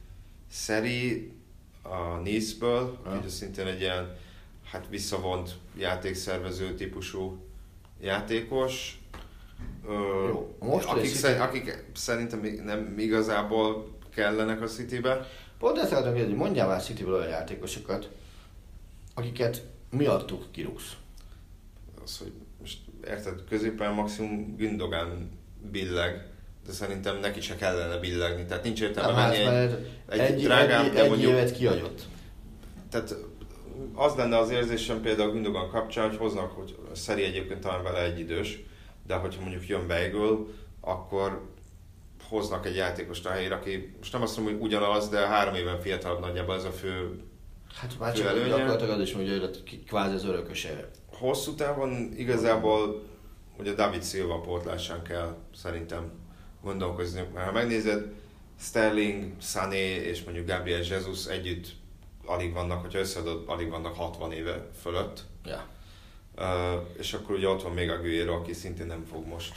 Seri a Nice-ből, ja. Ugye szintén egy ilyen hát visszavont játékszervező típusú játékos, Ö, Jó, most akik, szerint, akik szerintem nem igazából kellenek a Citybe. Pont ezt szeretném kérdezni, mondjál már Cityből olyan játékosokat, akiket miattuk kirúgsz. Az, hogy most érted, középen maximum Gündogan billeg, de szerintem neki se kellene billegni, tehát nincs értelme menni egy, egy, egy drágám, egy, de egy mondjuk... Egy kiadott. Tehát az lenne az érzésem például Gündogan kapcsán, hogy hoznak, hogy Szeri egyébként talán vele egy idős, de hogyha mondjuk jön Beigl, akkor hoznak egy játékost a helyére, aki most nem azt mondom, hogy ugyanaz, de három éven fiatalabb nagyjából ez a fő Hát már fő csak előnye. Gyakorlatilag az is mondja, hogy kvázi az örököse. Hosszú távon igazából ugye David Silva pótlásán kell szerintem gondolkozni, mert ha megnézed, Sterling, Sané és mondjuk Gabriel Jesus együtt alig vannak, hogyha összeadod, alig vannak hatvan éve fölött. Yeah. Uh, és akkor ugye ott van még a Guerrero, aki szintén nem fog most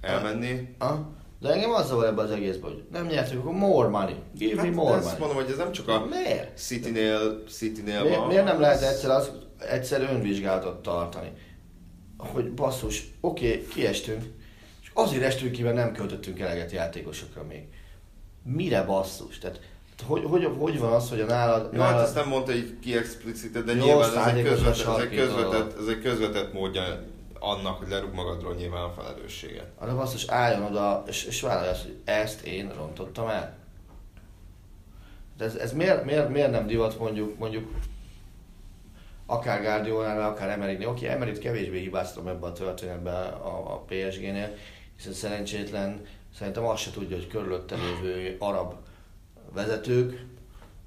elmenni. Uh, uh, de engem az zavar ebben az egészben, hogy nem nyertünk, akkor more money. Give me hát, more money. Ezt mondom, hogy ez nem csak a miért? City-nél, City-nél miért, van. Miért nem lehet egyszer, az, egyszer önvizsgálatot tartani? Hogy basszus, oké, okay, kiestünk, és azért estünk ki, mert nem költöttünk eleget játékosokra még. Mire basszus? Tehát Hogy, hogy, hogy van az, hogy a nálad... Jó, nálad... hát ezt nem mondta így kiexplicitet, de nyilván ez egy, közvetett, ez, egy közvetett, ez egy közvetett módja annak, hogy lerúg magadról nyilván a felelősséget. Arra basszus, álljon oda, és, és vállalja azt, hogy ezt én rontottam el. De ez, ez miért, miért, miért nem divat mondjuk, mondjuk akár Guardiolánál, akár Emerynél? Oké, Emeryt kevésbé hibáztatom ebben a történetben a, a pé es génél, hiszen szerencsétlen, szerintem azt se tudja, hogy körülötte lévő arab vezetők,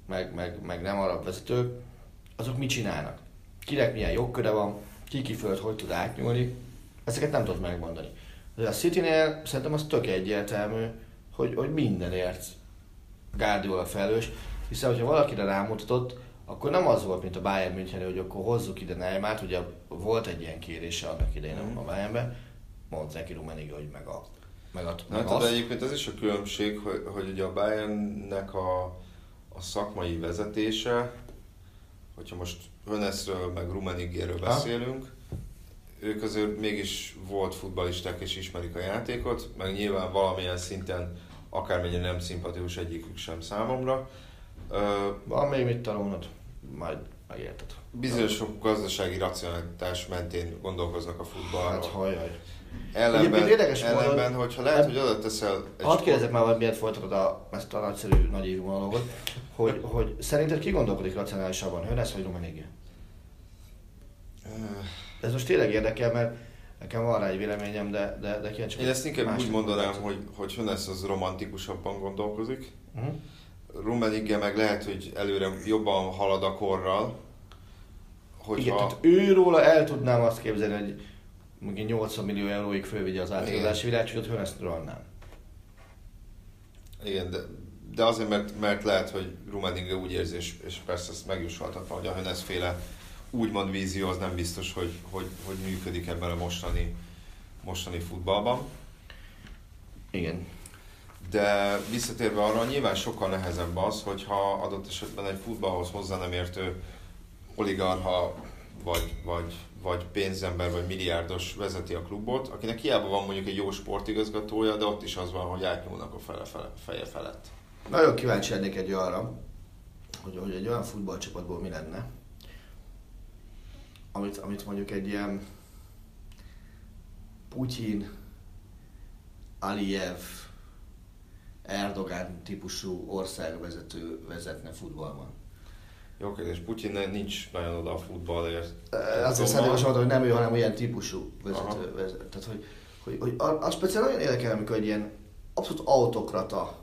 meg, meg, meg nem arab vezetők, azok mit csinálnak? Kinek milyen jogköre van, ki kiföld, hogy tud átnyúlni, ezeket nem tudod megmondani. De a Citynél szerintem az tök egyértelmű, hogy, hogy mindenért Guardiola felelős, hiszen hogyha valakire rámutatott, akkor nem az volt, mint a Bayern München, hogy akkor hozzuk ide Neymart, ugye volt egy ilyen kérése annak idején mm. a Bayernben, mondta neki Rummenigge, hogy meg a Megad, meg hát, de egyébként ez is a különbség, hogy, hogy ugye a Bayernnek a, a szakmai vezetése, hogyha most Höneszről meg Rummenigéről beszélünk, ha? Ők közül mégis volt futballisták és ismerik a játékot, meg nyilván valamilyen szinten akármennyire nem szimpatikus egyikük sem számomra. Van még mit tanulnod? Majd megérted. Bizonyos sok gazdasági racionalitás mentén gondolkoznak a futballról. Hát hajjaj. Ellenben, ellenben hogyha lehet, hogy oda teszel... Hadd kérdezek már, hogy miért folytatod a, ezt a nagyszerű nagyívű monológot, hogy, hogy szerinted ki gondolkodik racionálisabban, Hönesz vagy Rummenigge? Ez most tényleg érdekel, mert nekem van rá egy véleményem, de, de, de kíváncsi. Én ezt inkább úgy mondanám, hogy, hogy Hönesz az romantikusabban gondolkozik. Uh-huh. Rummenigge meg lehet, hogy előre jobban halad a korral. Hogyha... Igen, tehát őróla el tudnám azt képzelni, hogy még nyolcvan millió euróig fölvigye az átigazási virágcsúcsot, Hönesztről annál. Igen, de, de azért, mert, mert lehet, hogy Rummenigge úgy érzi, és, és persze ezt megjósolhatatlan, hogy a Hönesz-féle úgymond vízió az nem biztos, hogy, hogy, hogy működik ebben a mostani, mostani futballban. Igen. De visszatérve arra, nyilván sokkal nehezebb az, hogyha adott esetben egy futballhoz hozzá nem értő oligarha vagy, vagy vagy pénzember, vagy milliárdos vezeti a klubot, akinek hiába van mondjuk egy jó sportigazgatója, de ott is az van, hogy átnyúlnak a fele, fele, feje felett. Nagyon kíváncsi lennék egy arra, hogy, hogy egy olyan futballcsapatból mi lenne, amit, amit mondjuk egy ilyen Putyin, Aliyev, Erdogan típusú országvezető vezetne futballban. Jó kérdés, Putyin nincs nagyon oda a futballért. Azért szerintem azt mondtam, hogy nem ő, hanem olyan típusú vezető. vezető. Tehát, hogy, hogy, hogy az speciál nagyon érdekel, amikor egy ilyen abszolút autokrata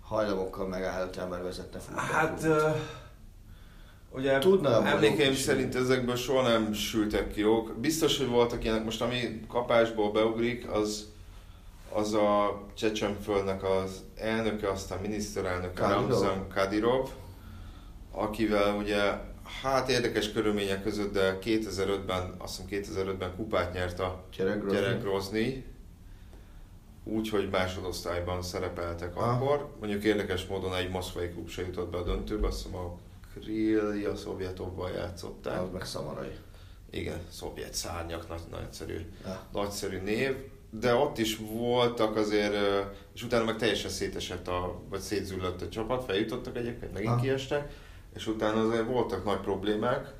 hajlamokkal megállott ember vezetne futballot. Hát, uh, ugye tudna, emlékeim szerint ezekből soha nem sültek ki jók. Biztos, hogy voltak ilyenek. Most ami kapásból beugrik, az, az a Csecsenföldnek az elnöke, aztán miniszterelnöke, Ramzan Kadyrov, akivel ugye, hát érdekes körülmények között, de kétezer-ötben, azt hiszem kétezer-ötben kupát nyert a Gyerek Grozny, úgyhogy másodosztályban szerepeltek ah. akkor. Mondjuk érdekes módon egy moszkvai klub se jutott be a döntőbe, azt hiszem a Krilja Szovjetovban játszották. Az meg Szamarai. Igen, szovjet szárnyak, nagy, nagyszerű, ja. nagyszerű név, de ott is voltak azért, és utána meg teljesen szétesett, a, vagy szétzüllött a csapat, feljutottak egyébként, megint ha. kiestek, és utána azért voltak nagy problémák,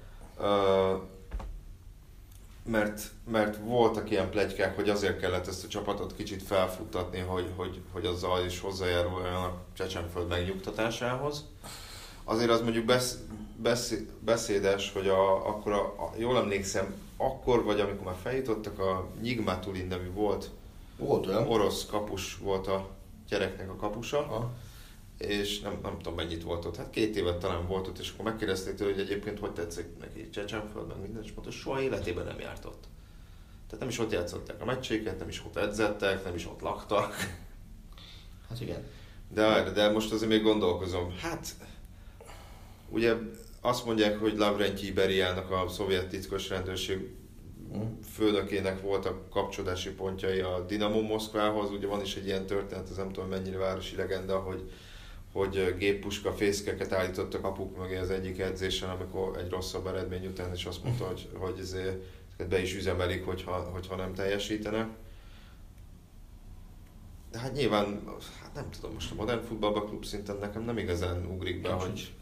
mert, mert voltak ilyen pletykák, hogy azért kellett ezt a csapatot kicsit felfuttatni, hogy, hogy, hogy azzal is hozzájáruljanak a Csecsenföld megnyugtatásához. Azért az mondjuk besz, besz, beszédes, hogy a, akkor a, a, jól emlékszem, akkor vagy amikor már feljutottak, a Nyigmatulin nevű volt, volt olyan orosz kapus volt a gyereknek a kapusa, ha. és nem, nem tudom mennyit volt ott, hát két évet talán volt ott, és akkor megkérdezték tőle, hogy egyébként hogy tetszik neki Csecsenföld, meg minden, és mondta, soha életében nem járt ott. Tehát nem is ott játszották a meccséket, nem is ott edzettek, nem is ott laktak. Hát igen. De, de most azért még gondolkozom, hát... Ugye azt mondják, hogy Lavrentij Beriának, a szovjet titkos rendőrség főnökének voltak kapcsolódási pontjai a Dinamo Moszkvához. Ugye van is egy ilyen történet, az nem tudom mennyire városi legenda, hogy, hogy géppuska fészkeket állítottak apuk mögé az egyik edzésen, amikor egy rosszabb eredmény után, és azt mondta, hogy, hogy ezeket be is üzemelik, hogyha, hogyha nem teljesítenek. De hát nyilván, hát nem tudom, most a modern futballban klub szinten nekem nem igazán ugrik be, hogy...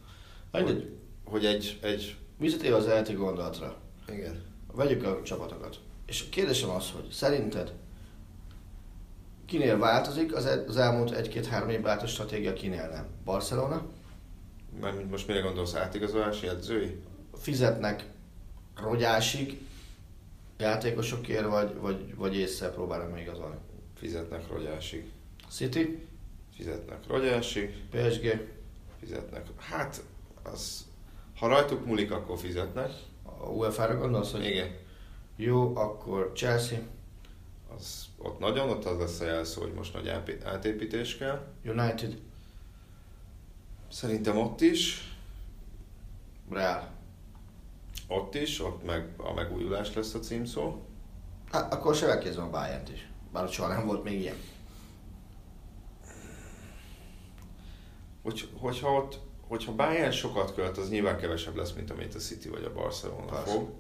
Hogy, hogy egy, egy... Visszatér az eredeti gondolatra. Igen. Vegyük a csapatokat. És a kérdésem az, hogy szerinted kinél változik az, el, az elmúlt egy-két-három évben állt a stratégia, kinél nem? Barcelona? Mármint most mire gondolsz, átigazolási edzői? Fizetnek rogyásig játékosokért, vagy, vagy, vagy észre próbálnak megigazolni? Fizetnek rogyásig. City? Fizetnek rogyásig. pé es gé? Fizetnek. Hát... Az, ha rajtuk múlik, akkor fizetnek. A u ef á-ra gondolsz, hogy igen. Jó, akkor Chelsea. Az ott nagyon, ott az lesz a jelszó, hogy most nagy átépítés kell. United. Szerintem ott is. Real. Ott is, ott meg a megújulás lesz a címszó. Hát akkor se elkézem a Bayern-t is. Bár soha nem volt még ilyen. Hogy, hogyha ott hogyha Bayern sokat költ, az nyilván kevesebb lesz, mint amit a City vagy a Barcelona Persze. fog.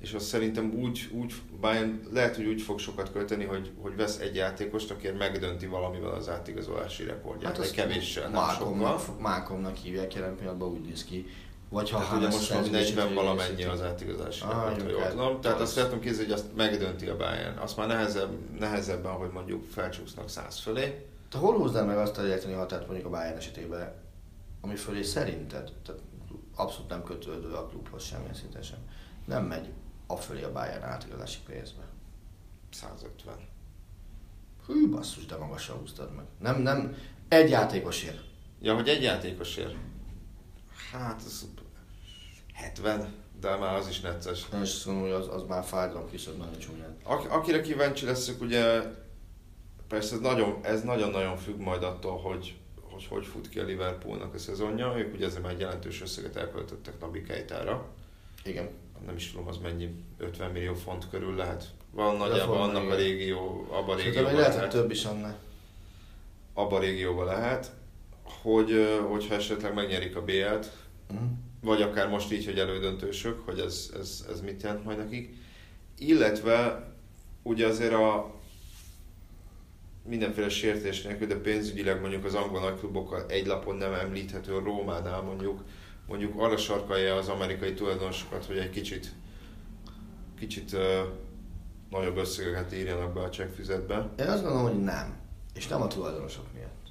És azt szerintem úgy, úgy Bayern lehet, hogy úgy fog sokat költeni, hogy, hogy vesz egy játékost, akiért megdönti valamivel az átigazolási rekordját, hát kevéssel, nem sokkal. Malcolmnak hívják, jelen pillanatban úgy néz ki. Vagy ha hát ugye most van negyven valamennyi az átigazolási rekord. Tehát azt szeretném kézni, hogy azt megdönti a Bayern. Azt már nehezebb, nehezebben, hogy mondjuk felcsúsznak száz fölé. Te hol húznál meg azt a lélektani határt mondjuk a Bayern esetében? Ami fölé szerinted, tehát abszolút nem kötődő a klubhoz semmilyen szinten sem, nem megy a fölé a Bayern átigazolási pénzbe. száz ötven Hű, basszus, de magasra húztad meg. Nem, nem, egy játékosért. Ja, hogy egy játékosért? Hát, az hetven de már az is necces. És szóval, hogy az, az már fájdalom kisebb, nagyon csúnyán. Ak- akire kíváncsi leszünk, ugye, persze ez nagyon, ez nagyon-nagyon függ majd attól, hogy hogy hogy fut ki a Liverpoolnak a szezonja. Ők ugye azért már egy jelentős összeget elköltöttek Naby Keïtára. Igen. Nem is tudom, az mennyi, ötven millió font körül lehet. Van nagyjából annak igen. a régió, abba a régióban lehet. Lehet, több is annál. Abba a régióban lehet, hogy, hogyha esetleg megnyerik a bé el-t, uh-huh. vagy akár most így, hogy elődöntősök, hogy ez, ez, ez mit jelent majd nekik. Illetve ugye azért a mindenféle sértés nélkül, de pénzügyileg mondjuk az angol nagyklubokkal egy lapon nem említhető, a Rómánál mondjuk, mondjuk arra sarkalja az amerikai tulajdonosokat, hogy egy kicsit, kicsit uh, nagyobb összegeket írjanak be a csekkfüzetbe. Én azt gondolom, hogy nem. És nem a tulajdonosok miatt.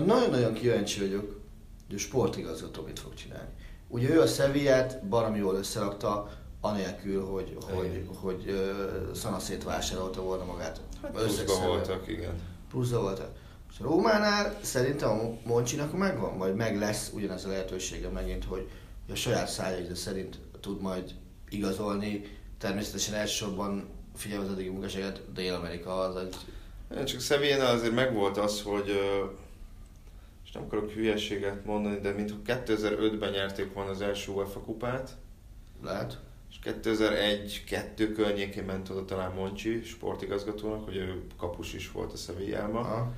Én nagyon-nagyon kíváncsi vagyok, hogy a sportigazgató mit fog csinálni. Ugye ő a Sevillát baromi jól összerakta, anélkül, hogy, hogy, hogy uh, szanaszét vásárolta volna magát. Hát pluszba voltak, igen. Pluszba voltak. És a Rómánál szerintem a Moncsinak megvan, vagy meg lesz ugyanez a lehetősége megint, hogy a saját szájaiza szerint tud majd igazolni. Természetesen elsősorban figyelme az addigi munkaságet, Dél-Amerika az egy... Én csak Sevillánál azért megvolt az, hogy... És nem akarok hülyeséget mondani, de mintha kétezer-ötben nyerték volna az első UEFA kupát. Lehet. És kétezer-egy-kettő környékén ment oda talán Moncsi sportigazgatónak, hogy ő kapus is volt a Sevillában.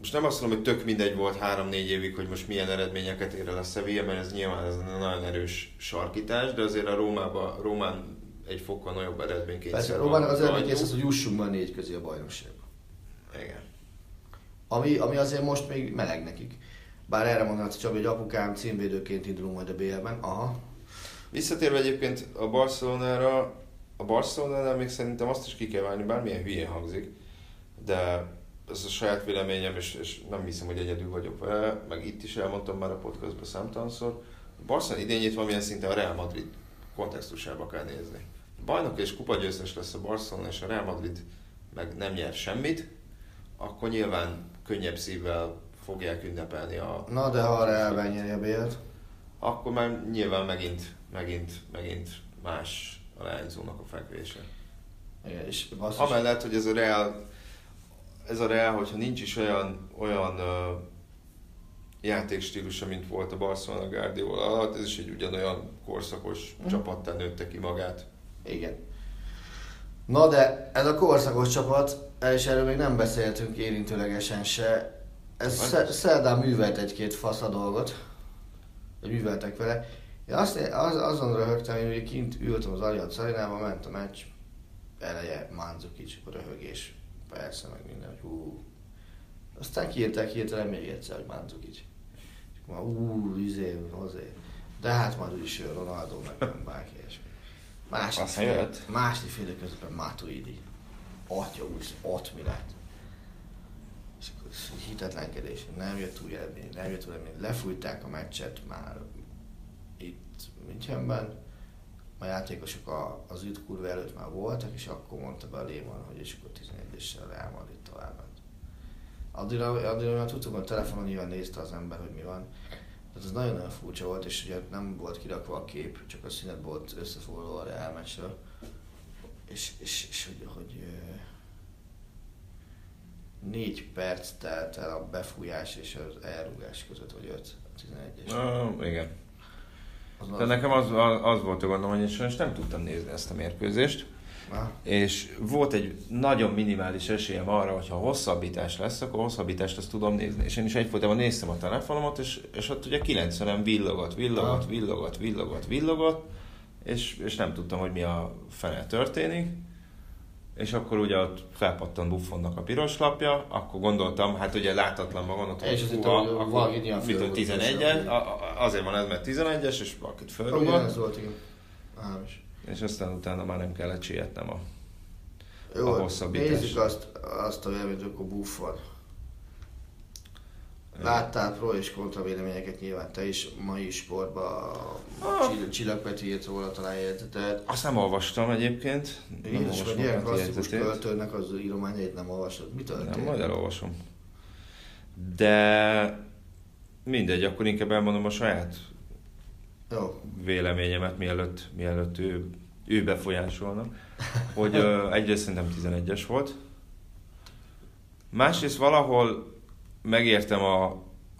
most nem azt mondom, hogy tök mindegy volt három-négy évig, hogy most milyen eredményeket ér el a Sevilla, mert ez nyilván ez nagyon erős sarkítás, de azért a Rómában, Rómán egy fokkal nagyobb eredménykényszer van. Persze, az eredménykényszer az, hogy jussunk már négy közé a bajnokságban. Igen. Ami, ami azért most még meleg nekik. Bár erre mondanám, Csabi, hogy apukám címvédőként indulunk majd a bé el-ben. Aha. Visszatérve egyébként a Barcelonára, a Barcelonánál még szerintem azt is ki kell válni, bármilyen hülyén hangzik, de ez a saját véleményem, és, és nem hiszem, hogy egyedül vagyok vele, meg itt is elmondtam már a podcastban számtalanszor, a Barcelona idényét valamilyen szinten a Real Madrid kontextusába kell nézni. A bajnok és kupagyőztes lesz a Barcelona, és a Real Madrid meg nem nyer semmit, akkor nyilván könnyebb szívvel fogják ünnepelni a... Na de ha a Realben nyeri a bé el-t? Akkor már nyilván megint, megint, megint más a leányzónak a fekvése. Igen, és basszus... Amellett, hogy ez a Real, ez a Real, hogyha nincs is olyan, olyan uh, játékstílusa, mint volt a Barcelona Guardiola alatt, ez is egy ugyanolyan korszakos mm. csapattá nőtte ki magát. Igen. Na de ez a korszakos csapat, és erről még nem beszéltünk érintőlegesen se, ez sz- szerdán művelt egy-két fasz a dolgot, hogy műveltek vele. Én azt, az, azon röhögtem, hogy kint ültem az Allianz Arenában, ment a meccs, eleje Mandzukic, röhögés, persze, meg minden, hogy hú. Aztán kiírták hirtelen még egyszer, hogy Mandzukic. És akkor már hú, izé, hozé. De hát majd úgyis jön Ronaldo, meg nem bárki ilyesmi. Másodféle közben Matuidi. Atya úsz, ott mi lett? És akkor hitetlenkedés, nem jött új eredmény, nem jött új eredmény. Lefújták a meccset már itt Münchenben, a játékosok a, az ütkurva előtt már voltak, és akkor mondta be a Lehmann, hogy és akkor tizenegyessel Real Madrid továbbment. Addigra, addigra már tudtuk, hogy a telefonon nyilván nézte az ember, hogy mi van. Tehát ez nagyon-nagyon furcsa volt, és ugye nem volt kirakva a kép, csak a színet volt összefoglaló a Real meccsről. És, és, és hogy, hogy négy perc telt el a befújás és az elrúgás között, vagy öt, tizenegyes. Oh, igen. De nekem az, az volt a gondom, hogy most nem tudtam nézni ezt a mérkőzést. Na. És volt egy nagyon minimális esélyem arra, hogy ha hosszabbítás lesz, akkor hosszabbítást azt tudom nézni. És én is egyfolytában néztem a telefonomat, és, és ott ugye kilencvenen villogott, villogott, villogott, villogott, villogott, és, és nem tudtam, hogy mi a fene történik. És akkor ugye ott felpattan Buffonnak a piros lapja, akkor gondoltam, hát ugye láthatatlan maga, ott van, mit a tizenegyen, azért van ez, mert tizenegyes, és valakit felrúgott. Ez volt, igen. Ámos. És aztán utána már nem kellett sietnem a, jó, a hosszabbítást. Nézzük azt, azt a véleményt, akkor Buffon. Láttál pro és kontra véleményeket nyilván te is, mai sportban a ah. Csillagpeti írt róla talán jegyzetet. Azt nem olvastam egyébként. Én is, hogy ilyen klasszikus költőnek az írományait nem olvasod. Mi történt? Nem, majd elolvasom. De mindegy, akkor inkább elmondom a saját jó véleményemet, mielőtt, mielőtt ő, ő befolyásolna, hogy ö, egyrészt szerintem tizenegyes volt. Másrészt valahol megértem a,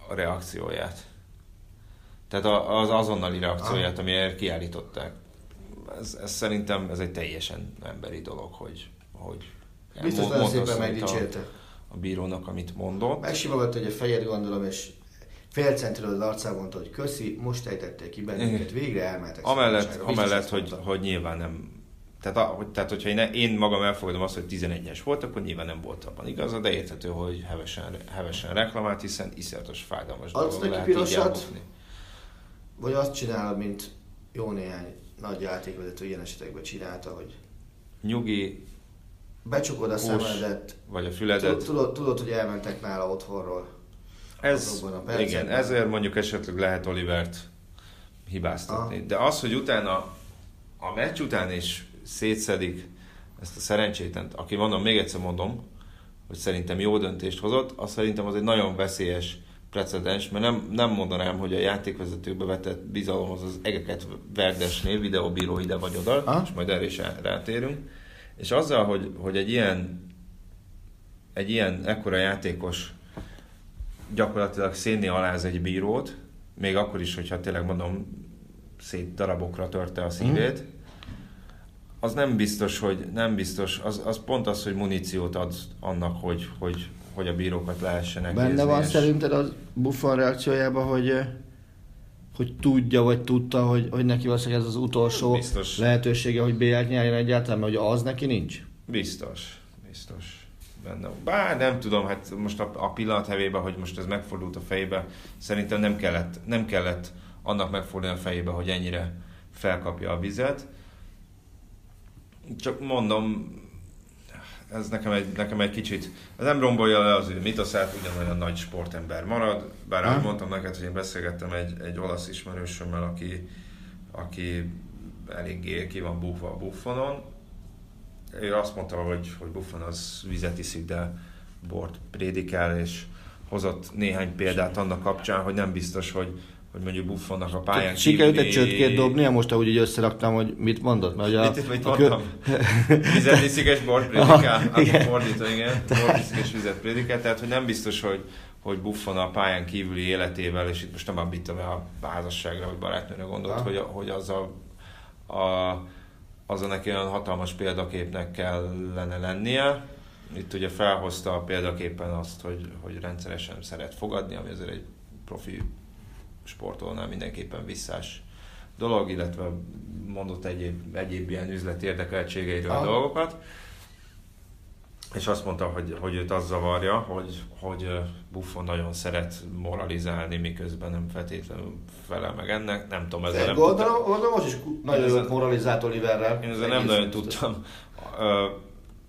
a reakcióját. Tehát a, az azonnali reakcióját, amiért kiállították. Ez, ez szerintem ez egy teljesen emberi dolog, hogy... hogy biztos nagyon szépen megdicsérte. A, a bírónak, amit mondott. Megsimogatta, hogy a fejed, gondolom, és fél centről az arcába mondta, hogy köszi, most ejtették ki bennünket, végre elmehetek. Amellett, amellett hogy, hogy nyilván nem... Tehát, a, tehát hogyha én, én magam elfogadom azt, hogy tizenegyes volt, akkor nyilván nem volt abban igaza, de érthető, hogy hevesen, hevesen reklamált, hiszen iszonyatos fájdalmas dolog lehet így elmondani. Vagy azt csinálod, mint jó néhány nagy játékvezető ilyen esetekben csinálta, hogy... Nyugi... Becsukod a szemedet... Vagy a füledet... Tudod, tudod, hogy elmentek nála otthonról. Ez, igen, ezért mondjuk esetleg lehet Olivert hibáztatni. Aha. De az, hogy utána, a meccs után is szétszedik ezt a szerencsétlent, aki mondom, még egyszer mondom, hogy szerintem jó döntést hozott, az szerintem az egy nagyon veszélyes precedens, mert nem, nem mondanám, hogy a játékvezetőkbe vetett bizalom az az egeket verdesnél, videóbíró ide vagy oda, aha, és majd erre is rátérünk. És azzal, hogy, hogy egy ilyen egy ilyen ekkora játékos gyakorlatilag szénné aláz egy bírót, még akkor is, hogyha tényleg mondom, szét darabokra törte a szívét, az nem biztos, hogy nem biztos, az, az pont az, hogy muníciót ad annak, hogy, hogy, hogy a bírókat lehessenek benne nézni. Benne van és... szerinted az Buffon reakciójában, hogy, hogy tudja, vagy tudta, hogy, hogy neki valószínűleg ez az utolsó biztos. Lehetősége, hogy bé el-t nyerjen egyáltalán, mert hogy az neki nincs? Biztos, biztos. Benne. Bár nem tudom, hát most a, a pillanat hevében, hogy most ez megfordult a fejébe, szerintem nem kellett, nem kellett annak megfordulni a fejébe, hogy ennyire felkapja a vizet. Csak mondom, ez nekem egy, nekem egy kicsit, ez nem rombolja le az ő mitoszát, ugyanolyan nagy sportember marad, bár hmm. elmondtam neked, hogy én beszélgettem egy, egy olasz ismerősömmel, aki, aki eléggé ki van búgva a Buffonon. Ő azt mondta, hogy, hogy Buffon az vizet iszik, de bort prédikál, és hozott néhány példát annak kapcsán, hogy nem biztos, hogy hogy mondjuk Buffonnak a pályán kívül... Sikerült egy csötkét dobnia? Most ahogy így összeraktam, hogy mit mondott? Mert a, mit, mit a mondtam? Kö... Vizet iszik és bort prédikál. Ah, igen. Fordítva, igen. Bort iszik és vizet prédikál. Tehát, hogy nem biztos, hogy, hogy Buffon a pályán kívüli életével, és itt most nem abbitom el a házasságra, vagy barátnőre gondolt, hogy, hogy az a, a, az a neki olyan hatalmas példaképnek kellene lennie. Itt ugye felhozta a példaképpen azt, hogy, hogy rendszeresen szeret fogadni, ami azért egy profi sportolnál mindenképpen visszás dolog, illetve mondott egyéb, egyéb ilyen üzleti érdekeltségeiről ah. dolgokat. És azt mondta, hogy, hogy őt az zavarja, hogy, hogy Buffon nagyon szeret moralizálni, miközben nem feltétlenül felel meg ennek. Nem tudom, ezzel nem gondolom, tudtam. Gondolom, most is nagyon jól moralizált Oliverrel. Én ezzel nem nagyon tudtam.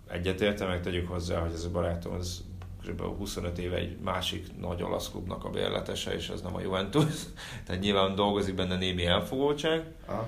Egyetértem, meg tegyük hozzá, hogy ez a barátom, az huszonöt éve egy másik nagy olasz klubnak a bérletese, és ez nem a Juventus. Tehát nyilván dolgozik benne némi elfogoltság. Aha.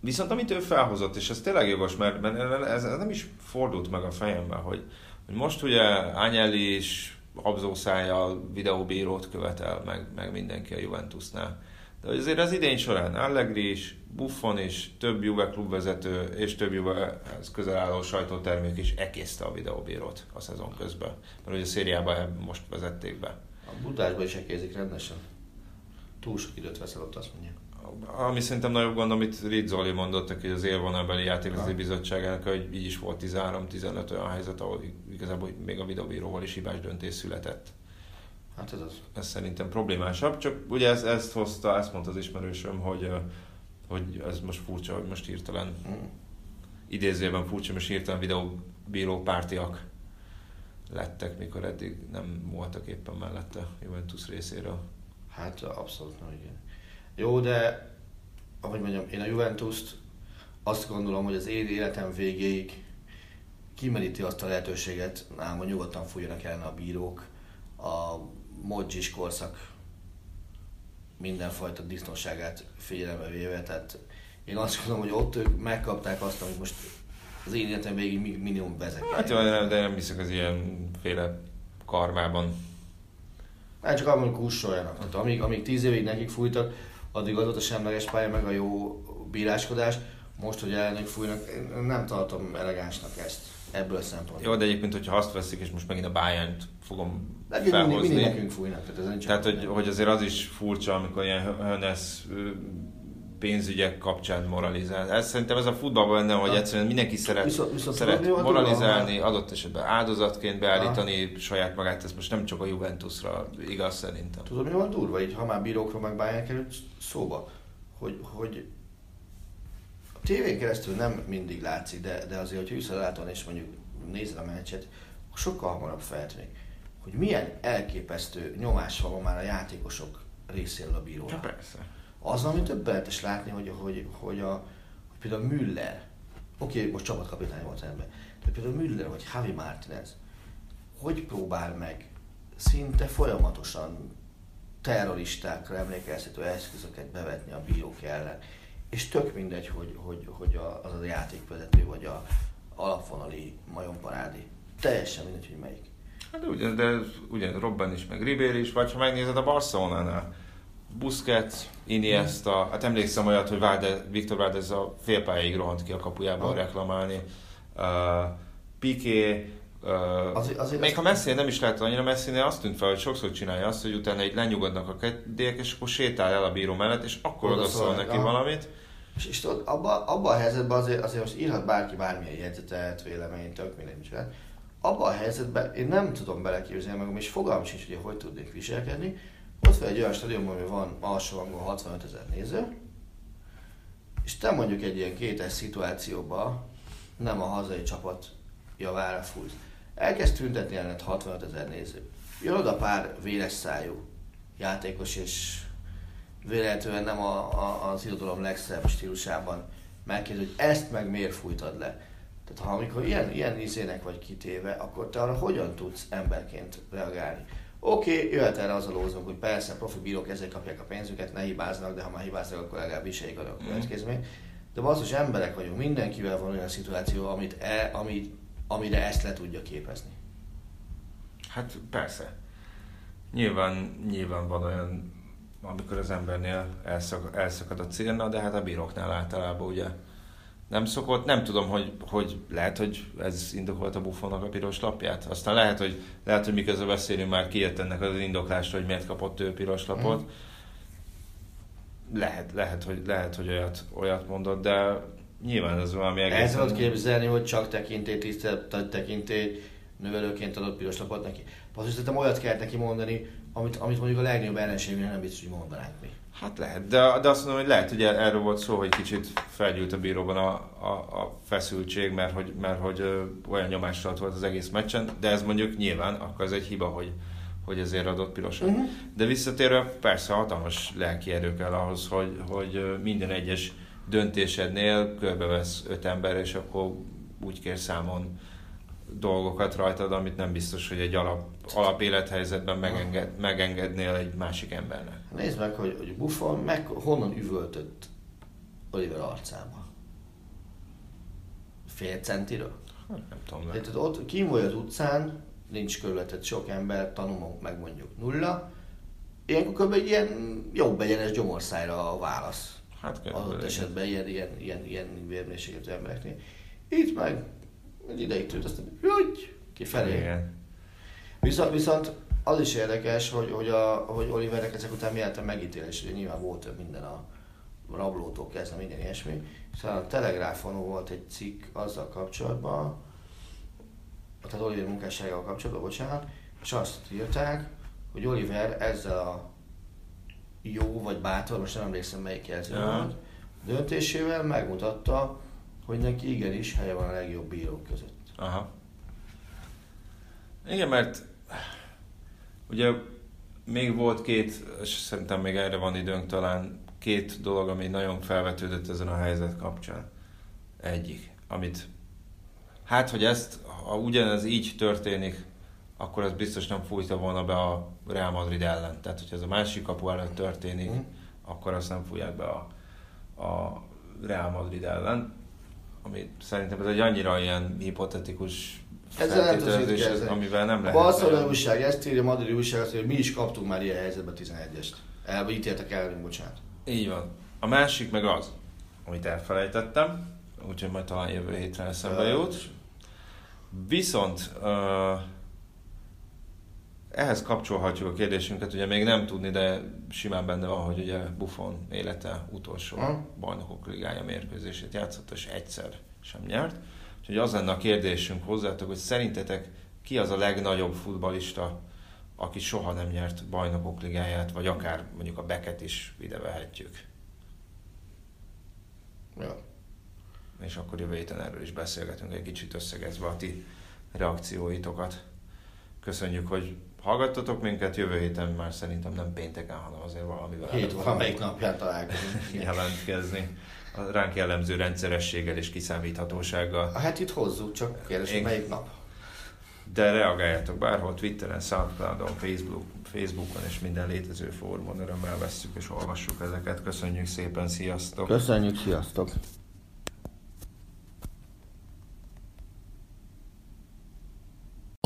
Viszont amit ő felhozott, és ez tényleg jogos, mert ez nem is fordult meg a fejemben, hogy, hogy most ugye Agnelli is habzószájjal videóbírót követel, meg, meg mindenki a Juventusnál. De azért az idén során Allegri is, Buffon is, több Juve klubvezető és több Juvehez közel álló sajtótermék is ekészte a videóbírót a szezon közben. Mert ugye a Szériában most vezették be. A Budásban is ekézik rendesen. Túl sok időt veszel ott, azt mondja. Ami szerintem nagyobb gond, amit Rizzoli mondott, hogy az élvonalbeli játékvezetői bizottságának, hogy így is volt tizenhárom tizenöt olyan helyzet, ahol igazából még a videóbíróval is hibás döntés született. Hát ez az. Ez szerintem problémásabb, csak ugye ezt, ezt hozta, ezt mondta az ismerősöm, hogy, hogy ez most furcsa, hogy most hirtelen, mm. idézőjelben furcsa, most hirtelen videóbíró pártiak lettek, mikor eddig nem voltak éppen mellette Juventus részéről. Hát abszolút nem, igen. Jó, de ahogy mondjam, én a Juventust azt gondolom, hogy az én életem végéig kimeríti azt a lehetőséget, ám nyugodtan fújjanak ellen a bírók, a Modzsis korszak mindenfajta disznóságát figyelembe véve, tehát én azt gondolom, hogy ott ők megkapták azt, amit most az én életem végig minimum vezekelni. Hát jó, de nem hiszek az ilyenféle karmában. Hát csak abban, hogy kussoljanak. Hát, amíg, amíg tíz évig nekik fújtak, addig az ott a semleges pálya meg a jó bíráskodás. Most, hogy ellenük fújnak, én nem tartom elegánsnak ezt. Ebből a szempontból. Jó, de egyébként, hogyha azt veszik, és most megint a Bayern-t fogom de felhozni. Mindig nekünk fújnak. Tehát, ez tehát hogy, hogy azért az is furcsa, amikor ilyen Hönesz pénzügyek kapcsán moralizál. Ez, szerintem ez a futballban benne, hogy egyszerűen mindenki szeret, viszont, viszont szeret moralizálni, adott esetben áldozatként beállítani ha. saját magát. Ez most nem csak a Juventusra igaz szerintem. Tudod, mi van durva? Így, ha már bírókról meg Bayern került szóba, hogy... hogy tévén keresztül nem mindig látszik, de, de azért, hogyha ülsz a láton és mondjuk nézed a meccset, sokkal hamarabb feltűnik, hogy milyen elképesztő nyomás van már a játékosok részéről a bírónak. Persze. Az, amit többenetes látni, hogy, hogy, hogy, a, hogy például Müller, oké, okay, most csapatkapitány volt ember, de például Müller vagy Javi Martinez, hogy próbál meg szinte folyamatosan terroristákra emlékeztető eszközöket bevetni a bírók ellen. És tök mindegy, hogy, hogy, hogy az a játékvezető, vagy a alapvonali majomparádi. Teljesen mindegy, hogy melyik. Hát ugyan, de ugyan Robben is, meg Ribéry is, vagy ha megnézed a Barcelonánál. Busquets, Iniesta, hmm. hát emlékszem olyat, hogy Valde, Viktor Valdes a félpályáig rohant ki a kapujában ah. reklamálni. Uh, Piqué, Uh, az, azért még ha Messi nem is láttam annyira Messinél, azt tűnt fel, hogy sokszor csinálja azt, hogy utána így lenyugodnak a kedélyek, és akkor sétál el a bíró mellett, és akkor odaszól neki aha. valamit. És, és tudod, abban abba a helyzetben azért, azért most írhat bárki bármilyen jegyzetet, véleményt, tök mindegy, abban a helyzetben én nem tudom beleképzelni magam, és fogalmam sincs, hogy hogy tudnék viselkedni. Ott van egy olyan stadionban, ami van alsó hangon hatvanöt ezer néző, és te mondjuk egy ilyen kétes szituációban nem a hazai csapat javára fújsz. Elkezd tüntetni ellened hatvanöt ezer néző. Jön oda pár véres szájú játékos, és véletlenül nem a, a, az irodalom legszebb stílusában megkérdezi, hogy ezt meg miért fújtad le. Tehát ha amikor ilyen, ilyen izének vagy kitéve, akkor te arra hogyan tudsz emberként reagálni? Oké, okay, jöhet erre az a lózunk, hogy persze a profi bírók ezért kapják a pénzüket, ne hibáznak, de ha már hibáznak, akkor legalább viseljék a következményt. De basszus, emberek vagyunk, mindenkivel van olyan szituáció, amit e, amit, amire ezt le tudja képezni. Hát persze. Nyilván, nyilván van olyan, amikor az embernél elszak, elszakad a célna, de hát a bíróknál általában ugye nem szokott. Nem tudom, hogy, hogy lehet, hogy ez indokolt a Buffonnak a piros lapját. Aztán lehet, hogy, lehet, hogy miközben beszélünk, már kijött ennek az indoklásra, hogy miért kapott ő piros lapot. Mm. Lehet, lehet, hogy, lehet, hogy olyat, olyat mondott, de nyilván ez valami egészen... Ez volt képzelni, hogy csak tekintély, tisztelt tekintély növelőként adott piros lapot neki. Azt hiszem, olyat kellett neki mondani, amit, amit mondjuk a legnagyobb ellenségnél nem biztos, hogy mondanánk mi. Hát lehet, de, de azt mondom, hogy lehet, hogy erről volt szó, hogy kicsit felgyűlt a bíróban a, a, a feszültség, mert hogy, mert hogy ö, olyan nyomás alatt volt az egész meccsen, de ez mondjuk nyilván, akkor ez egy hiba, hogy, hogy ezért adott pirosan. Uh-huh. De visszatérve persze hatalmas lelki erő kell ahhoz, hogy, hogy minden egyes döntésednél körbevesz öt ember, és akkor úgy kér számon dolgokat rajtad, amit nem biztos, hogy egy alap, alapélethelyzetben megenged, megengednél egy másik embernek. Nézd meg, hogy, hogy Buffon meg honnan üvöltött Oliver arcába? Fél centiről? Hát nem tudom meg. Tehát ott kim vagy az utcán, nincs körülötted sok ember, tanulmunk meg mondjuk nulla, ilyenkor egy ilyen jobb egyenes gyomorszájra a válasz. Hát adott esetben ilyen, ilyen, ilyen, ilyen vérmérségető embereknél. Itt meg egy ideig tűnt, aztán hogy kifelé. Viszont, viszont az is érdekes, hogy, hogy, a, hogy Olivernek ezek után mi állt a megítélés, ugye nyilván volt több minden, a rablótól kezdve minden ilyesmi. Szóval a Telegráfon volt egy cikk azzal kapcsolatban, tehát Oliver munkásságával kapcsolatban, bocsánat, és azt írták, hogy Oliver ezzel a jó vagy bátor, most nem emlékszem melyik jelző volt, döntésével megmutatta, hogy neki igenis helye van a legjobb bírók között. Aha. Igen, mert ugye még volt két, és szerintem még erre van időnk talán, két dolog, ami nagyon felvetődött ezen a helyzet kapcsán. Egyik, amit hát, hogy ezt, ha ugyanez így történik, akkor ez biztos nem fújta volna be a Real Madrid ellen. Tehát, hogyha ez a másik kapu előtt történik, mm. akkor azt nem fújják be a, a Real Madrid ellen. Ami szerintem ez egy annyira ilyen hipotetikus feltételezés, amivel nem lehet. A Barcelona újság ezt írja, a madridi újság azt, hogy mi is kaptunk már ilyen helyzetben tizenegyest. Elbe ítéltek ellenünk, bocsánat. Így van. A másik meg az, amit elfelejtettem, úgyhogy majd talán jövő hétre eszembe jut. Viszont uh, ehhez kapcsolhatjuk a kérdésünket, ugye még nem tudni, de simán benne van, hogy ugye Buffon élete utolsó hmm. bajnokok ligája mérkőzését játszott, és egyszer sem nyert. Úgyhogy az lenne a kérdésünk hozzátok, hogy szerintetek ki az a legnagyobb futballista, aki soha nem nyert bajnokok ligáját, vagy akár mondjuk a Becket is idevehetjük. Ja. És akkor jövő héten erről is beszélgetünk egy kicsit összegezve a ti reakcióitokat. Köszönjük, hogy hallgattatok minket, jövő héten már szerintem nem pénteken, hanem azért valamivel hét valamelyik napján találkozunk. Jelentkezni. A ránk jellemző rendszerességgel és kiszámíthatósággal. Hát itt hozzuk, csak kérdés, Én... melyik nap. De reagáljátok bárhol, Twitteren, Soundcloudon, Facebook, Facebookon és minden létező fórumon, örömmel vesszük és olvassuk ezeket. Köszönjük szépen, sziasztok! Köszönjük, sziasztok!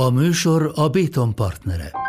A műsor a Béton partnere.